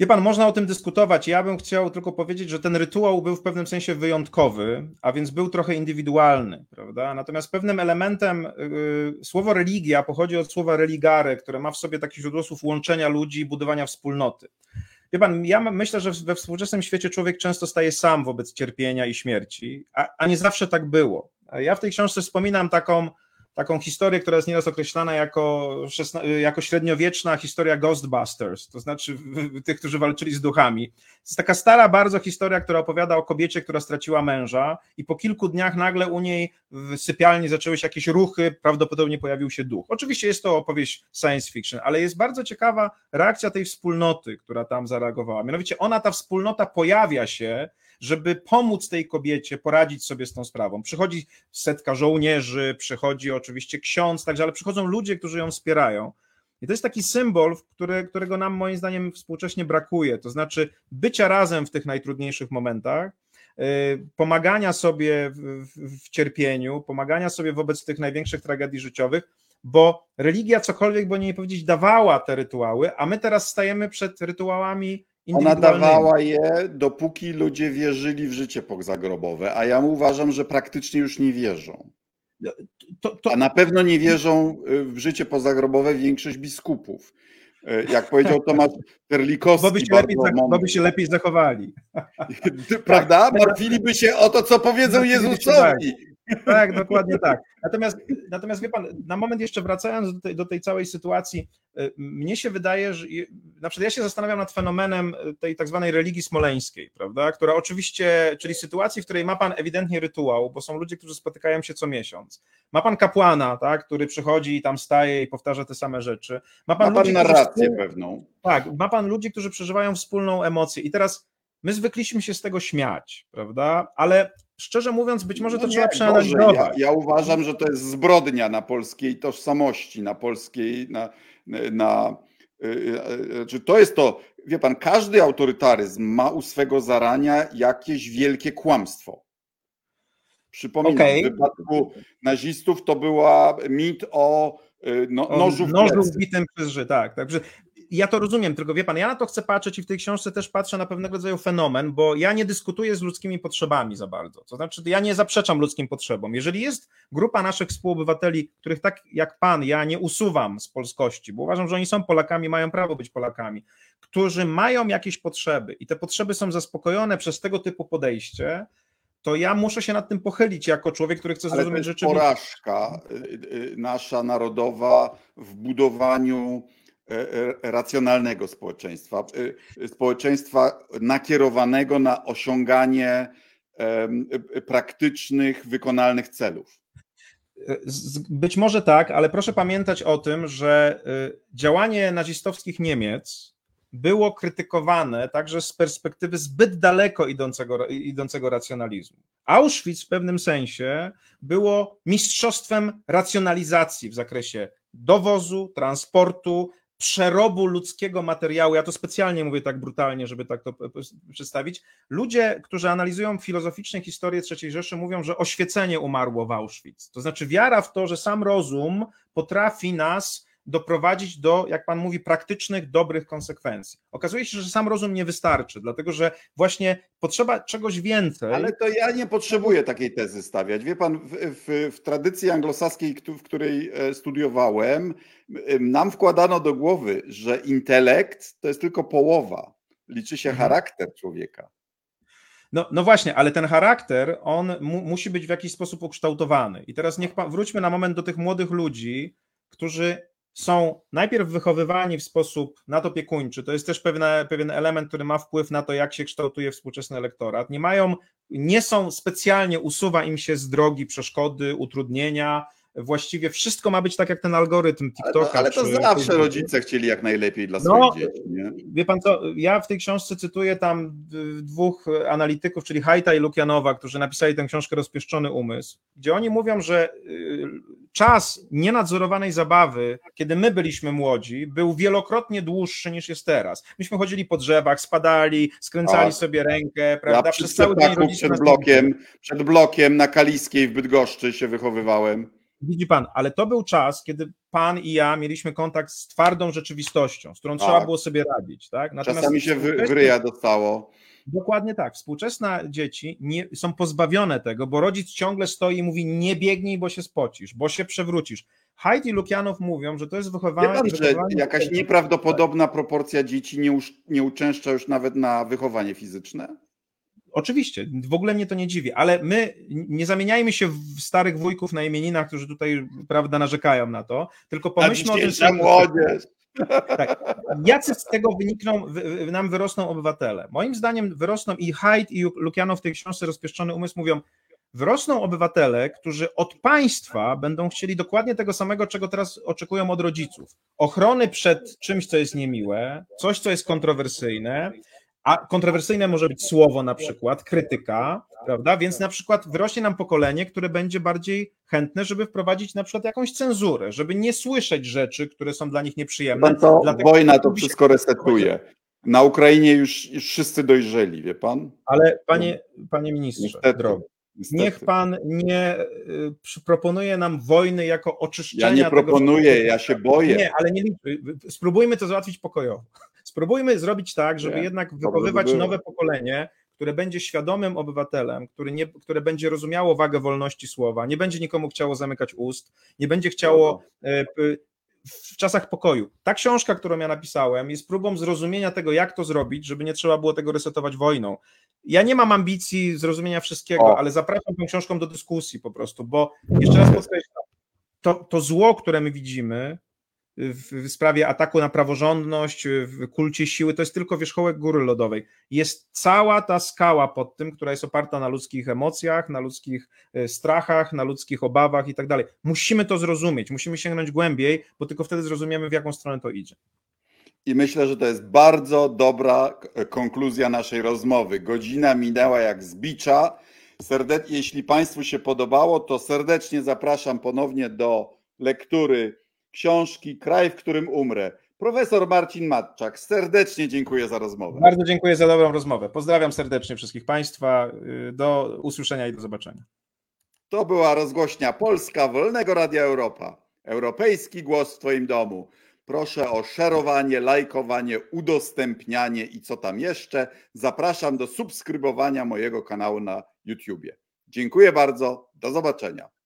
Wie pan, można o tym dyskutować. Ja bym chciał tylko powiedzieć, że ten rytuał był w pewnym sensie wyjątkowy, a więc był trochę indywidualny, prawda? Natomiast pewnym elementem, yy, słowo religia pochodzi od słowa religare, które ma w sobie taki źródło słów łączenia ludzi, budowania wspólnoty. Wie pan, ja myślę, że we współczesnym świecie człowiek często staje sam wobec cierpienia i śmierci, a, a nie zawsze tak było. Ja w tej książce wspominam taką, taką historię, która jest nieraz określana jako, jako średniowieczna historia Ghostbusters, to znaczy tych, którzy walczyli z duchami. To jest taka stara bardzo historia, która opowiada o kobiecie, która straciła męża i po kilku dniach nagle u niej w sypialni zaczęły się jakieś ruchy, prawdopodobnie pojawił się duch. Oczywiście jest to opowieść science fiction, ale jest bardzo ciekawa reakcja tej wspólnoty, która tam zareagowała. Mianowicie ona, ta wspólnota pojawia się, żeby pomóc tej kobiecie poradzić sobie z tą sprawą. Przychodzi setka żołnierzy, przychodzi oczywiście ksiądz, także, ale przychodzą ludzie, którzy ją wspierają. I to jest taki symbol, który, którego nam moim zdaniem współcześnie brakuje, to znaczy bycia razem w tych najtrudniejszych momentach, pomagania sobie w, w, w cierpieniu, pomagania sobie wobec tych największych tragedii życiowych, bo religia, cokolwiek by nie powiedzieć, dawała te rytuały, a my teraz stajemy przed rytuałami. Ona dawała je, dopóki ludzie wierzyli w życie pozagrobowe, a ja uważam, że praktycznie już nie wierzą. To, to... A na pewno nie wierzą w życie pozagrobowe większość biskupów. Jak powiedział Tomasz Terlikowski. Bo by się, lepiej, bo by się lepiej zachowali. Prawda? Martwiliby się o to, co powiedzą Jezusowi. Tak, dokładnie tak. Natomiast, natomiast wie pan, na moment jeszcze wracając do tej, do tej całej sytuacji, mnie się wydaje, że na przykład ja się zastanawiam nad fenomenem tej tak zwanej religii smoleńskiej, prawda, która oczywiście, czyli sytuacji, w której ma pan ewidentnie rytuał, bo są ludzie, którzy spotykają się co miesiąc. Ma pan kapłana, tak, który przychodzi i tam staje i powtarza te same rzeczy. Ma pan, ma pan narrację pewną. Tak, ma pan ludzi, którzy przeżywają wspólną emocję i teraz my zwykliśmy się z tego śmiać, prawda, ale szczerze mówiąc, być może to no trzeba przeanalizować. Ja, ja uważam, że to jest zbrodnia na polskiej tożsamości, na polskiej... Na, na, yy, to jest to, wie pan, każdy autorytaryzm ma u swego zarania jakieś wielkie kłamstwo. Przypominam, okay. W wypadku nazistów to była mit o, yy, no, o nożu w nożu wbitym przez Żyd, tak. Także... Ja to rozumiem, tylko wie pan, ja na to chcę patrzeć i w tej książce też patrzę na pewnego rodzaju fenomen, bo ja nie dyskutuję z ludzkimi potrzebami za bardzo. To znaczy, ja nie zaprzeczam ludzkim potrzebom. Jeżeli jest grupa naszych współobywateli, których tak jak pan, ja nie usuwam z polskości, bo uważam, że oni są Polakami, mają prawo być Polakami, którzy mają jakieś potrzeby i te potrzeby są zaspokojone przez tego typu podejście, to ja muszę się nad tym pochylić jako człowiek, który chce zrozumieć rzeczywistość. Ale to jest porażka nasza narodowa w budowaniu racjonalnego społeczeństwa, społeczeństwa nakierowanego na osiąganie praktycznych, wykonalnych celów. Być może tak, ale proszę pamiętać o tym, że działanie nazistowskich Niemiec było krytykowane także z perspektywy zbyt daleko idącego, idącego racjonalizmu. Auschwitz w pewnym sensie było mistrzostwem racjonalizacji w zakresie dowozu, transportu, przerobu ludzkiego materiału, ja to specjalnie mówię tak brutalnie, żeby tak to przedstawić, ludzie, którzy analizują filozoficznie historię trzeciej Rzeszy, mówią, że oświecenie umarło w Auschwitz. To znaczy wiara w to, że sam rozum potrafi nas doprowadzić do, jak pan mówi, praktycznych, dobrych konsekwencji. Okazuje się, że sam rozum nie wystarczy, dlatego że właśnie potrzeba czegoś więcej. Ale to ja nie potrzebuję takiej tezy stawiać. Wie pan, w, w, w tradycji anglosaskiej, w której studiowałem, nam wkładano do głowy, że intelekt to jest tylko połowa. Liczy się charakter człowieka. No, no właśnie, ale ten charakter, on mu, musi być w jakiś sposób ukształtowany. I teraz niech pan, wróćmy na moment do tych młodych ludzi, którzy są najpierw wychowywani w sposób nadopiekuńczy, to jest też pewne, pewien element, który ma wpływ na to, jak się kształtuje współczesny elektorat, nie mają, nie są specjalnie, usuwa im się z drogi przeszkody, utrudnienia, właściwie wszystko ma być tak jak ten algorytm TikToka. Ale to, ale to czy, zawsze rodzice chcieli jak najlepiej dla no, swoich dzieci. Nie? Wie pan co, ja w tej książce cytuję tam dwóch analityków, czyli Hajta i Lukianowa, którzy napisali tę książkę Rozpieszczony umysł, gdzie oni mówią, że czas nienadzorowanej zabawy, kiedy my byliśmy młodzi, był wielokrotnie dłuższy niż jest teraz. Myśmy chodzili po drzewach, spadali, skręcali A, sobie rękę, prawda? Ja przez cały dzień przed blokiem, przed blokiem na Kaliskiej w Bydgoszczy się wychowywałem. Widzi pan, ale to był czas, kiedy pan i ja mieliśmy kontakt z twardą rzeczywistością, z którą tak. trzeba było sobie radzić. Tak? Natomiast czasami się w ryja dostało. Dokładnie tak. Współczesne dzieci nie, są pozbawione tego, bo rodzic ciągle stoi i mówi: nie biegnij, bo się spocisz, bo się przewrócisz. Hajt i Lukianow mówią, że to jest wychowanie... Ja wiem, że jakaś nieprawdopodobna proporcja dzieci nie, usz, nie uczęszcza już nawet na wychowanie fizyczne? Oczywiście, w ogóle mnie to nie dziwi, ale my nie zamieniajmy się w starych wujków na imieninach, którzy tutaj, prawda, narzekają na to, tylko pomyślmy o tym... Że młodzież. Tak. Jacy z tego wynikną, nam wyrosną obywatele? Moim zdaniem wyrosną i Hajt i Lukianow w tej książce Rozpieszczony umysł mówią: wyrosną obywatele, którzy od państwa będą chcieli dokładnie tego samego, czego teraz oczekują od rodziców. Ochrony przed czymś, co jest niemiłe, coś, co jest kontrowersyjne, a kontrowersyjne może być słowo na przykład, krytyka, prawda? Więc na przykład wyrośnie nam pokolenie, które będzie bardziej chętne, żeby wprowadzić na przykład jakąś cenzurę, żeby nie słyszeć rzeczy, które są dla nich nieprzyjemne. To dlatego, wojna to wszystko resetuje. Na Ukrainie już, już wszyscy dojrzeli, wie pan? Ale panie, panie ministrze, drogi. Niestety. Niech pan nie y, proponuje nam wojny jako oczyszczenia. Ja nie proponuję, tego, ja się boję. Nie, ale nie liczy. Spróbujmy to załatwić pokojowo. Spróbujmy zrobić tak, żeby nie, jednak wychowywać by nowe pokolenie, które będzie świadomym obywatelem, który nie, które będzie rozumiało wagę wolności słowa, nie będzie nikomu chciało zamykać ust, nie będzie chciało... Y, y, w czasach pokoju. Ta książka, którą ja napisałem, jest próbą zrozumienia tego, jak to zrobić, żeby nie trzeba było tego resetować wojną. Ja nie mam ambicji zrozumienia wszystkiego, o. ale zapraszam tą książką do dyskusji po prostu, bo jeszcze raz podkreślam, to, to zło, które my widzimy w, w sprawie ataku na praworządność, w kulcie siły, to jest tylko wierzchołek góry lodowej. Jest cała ta skała pod tym, która jest oparta na ludzkich emocjach, na ludzkich strachach, na ludzkich obawach i tak dalej. Musimy to zrozumieć, musimy sięgnąć głębiej, bo tylko wtedy zrozumiemy, w jaką stronę to idzie. I myślę, że to jest bardzo dobra konkluzja naszej rozmowy. Godzina minęła jak z bicza. Serdecznie, jeśli państwu się podobało, to serdecznie zapraszam ponownie do lektury książki Kraj, w którym umrę. Profesor Marcin Matczak, serdecznie dziękuję za rozmowę. Bardzo dziękuję za dobrą rozmowę. Pozdrawiam serdecznie wszystkich państwa. Do usłyszenia i do zobaczenia. To była Rozgłośnia Polska Wolnego Radia Europa. Europejski głos w twoim domu. Proszę o szerowanie, lajkowanie, udostępnianie i co tam jeszcze. Zapraszam do subskrybowania mojego kanału na YouTubie. Dziękuję bardzo. Do zobaczenia.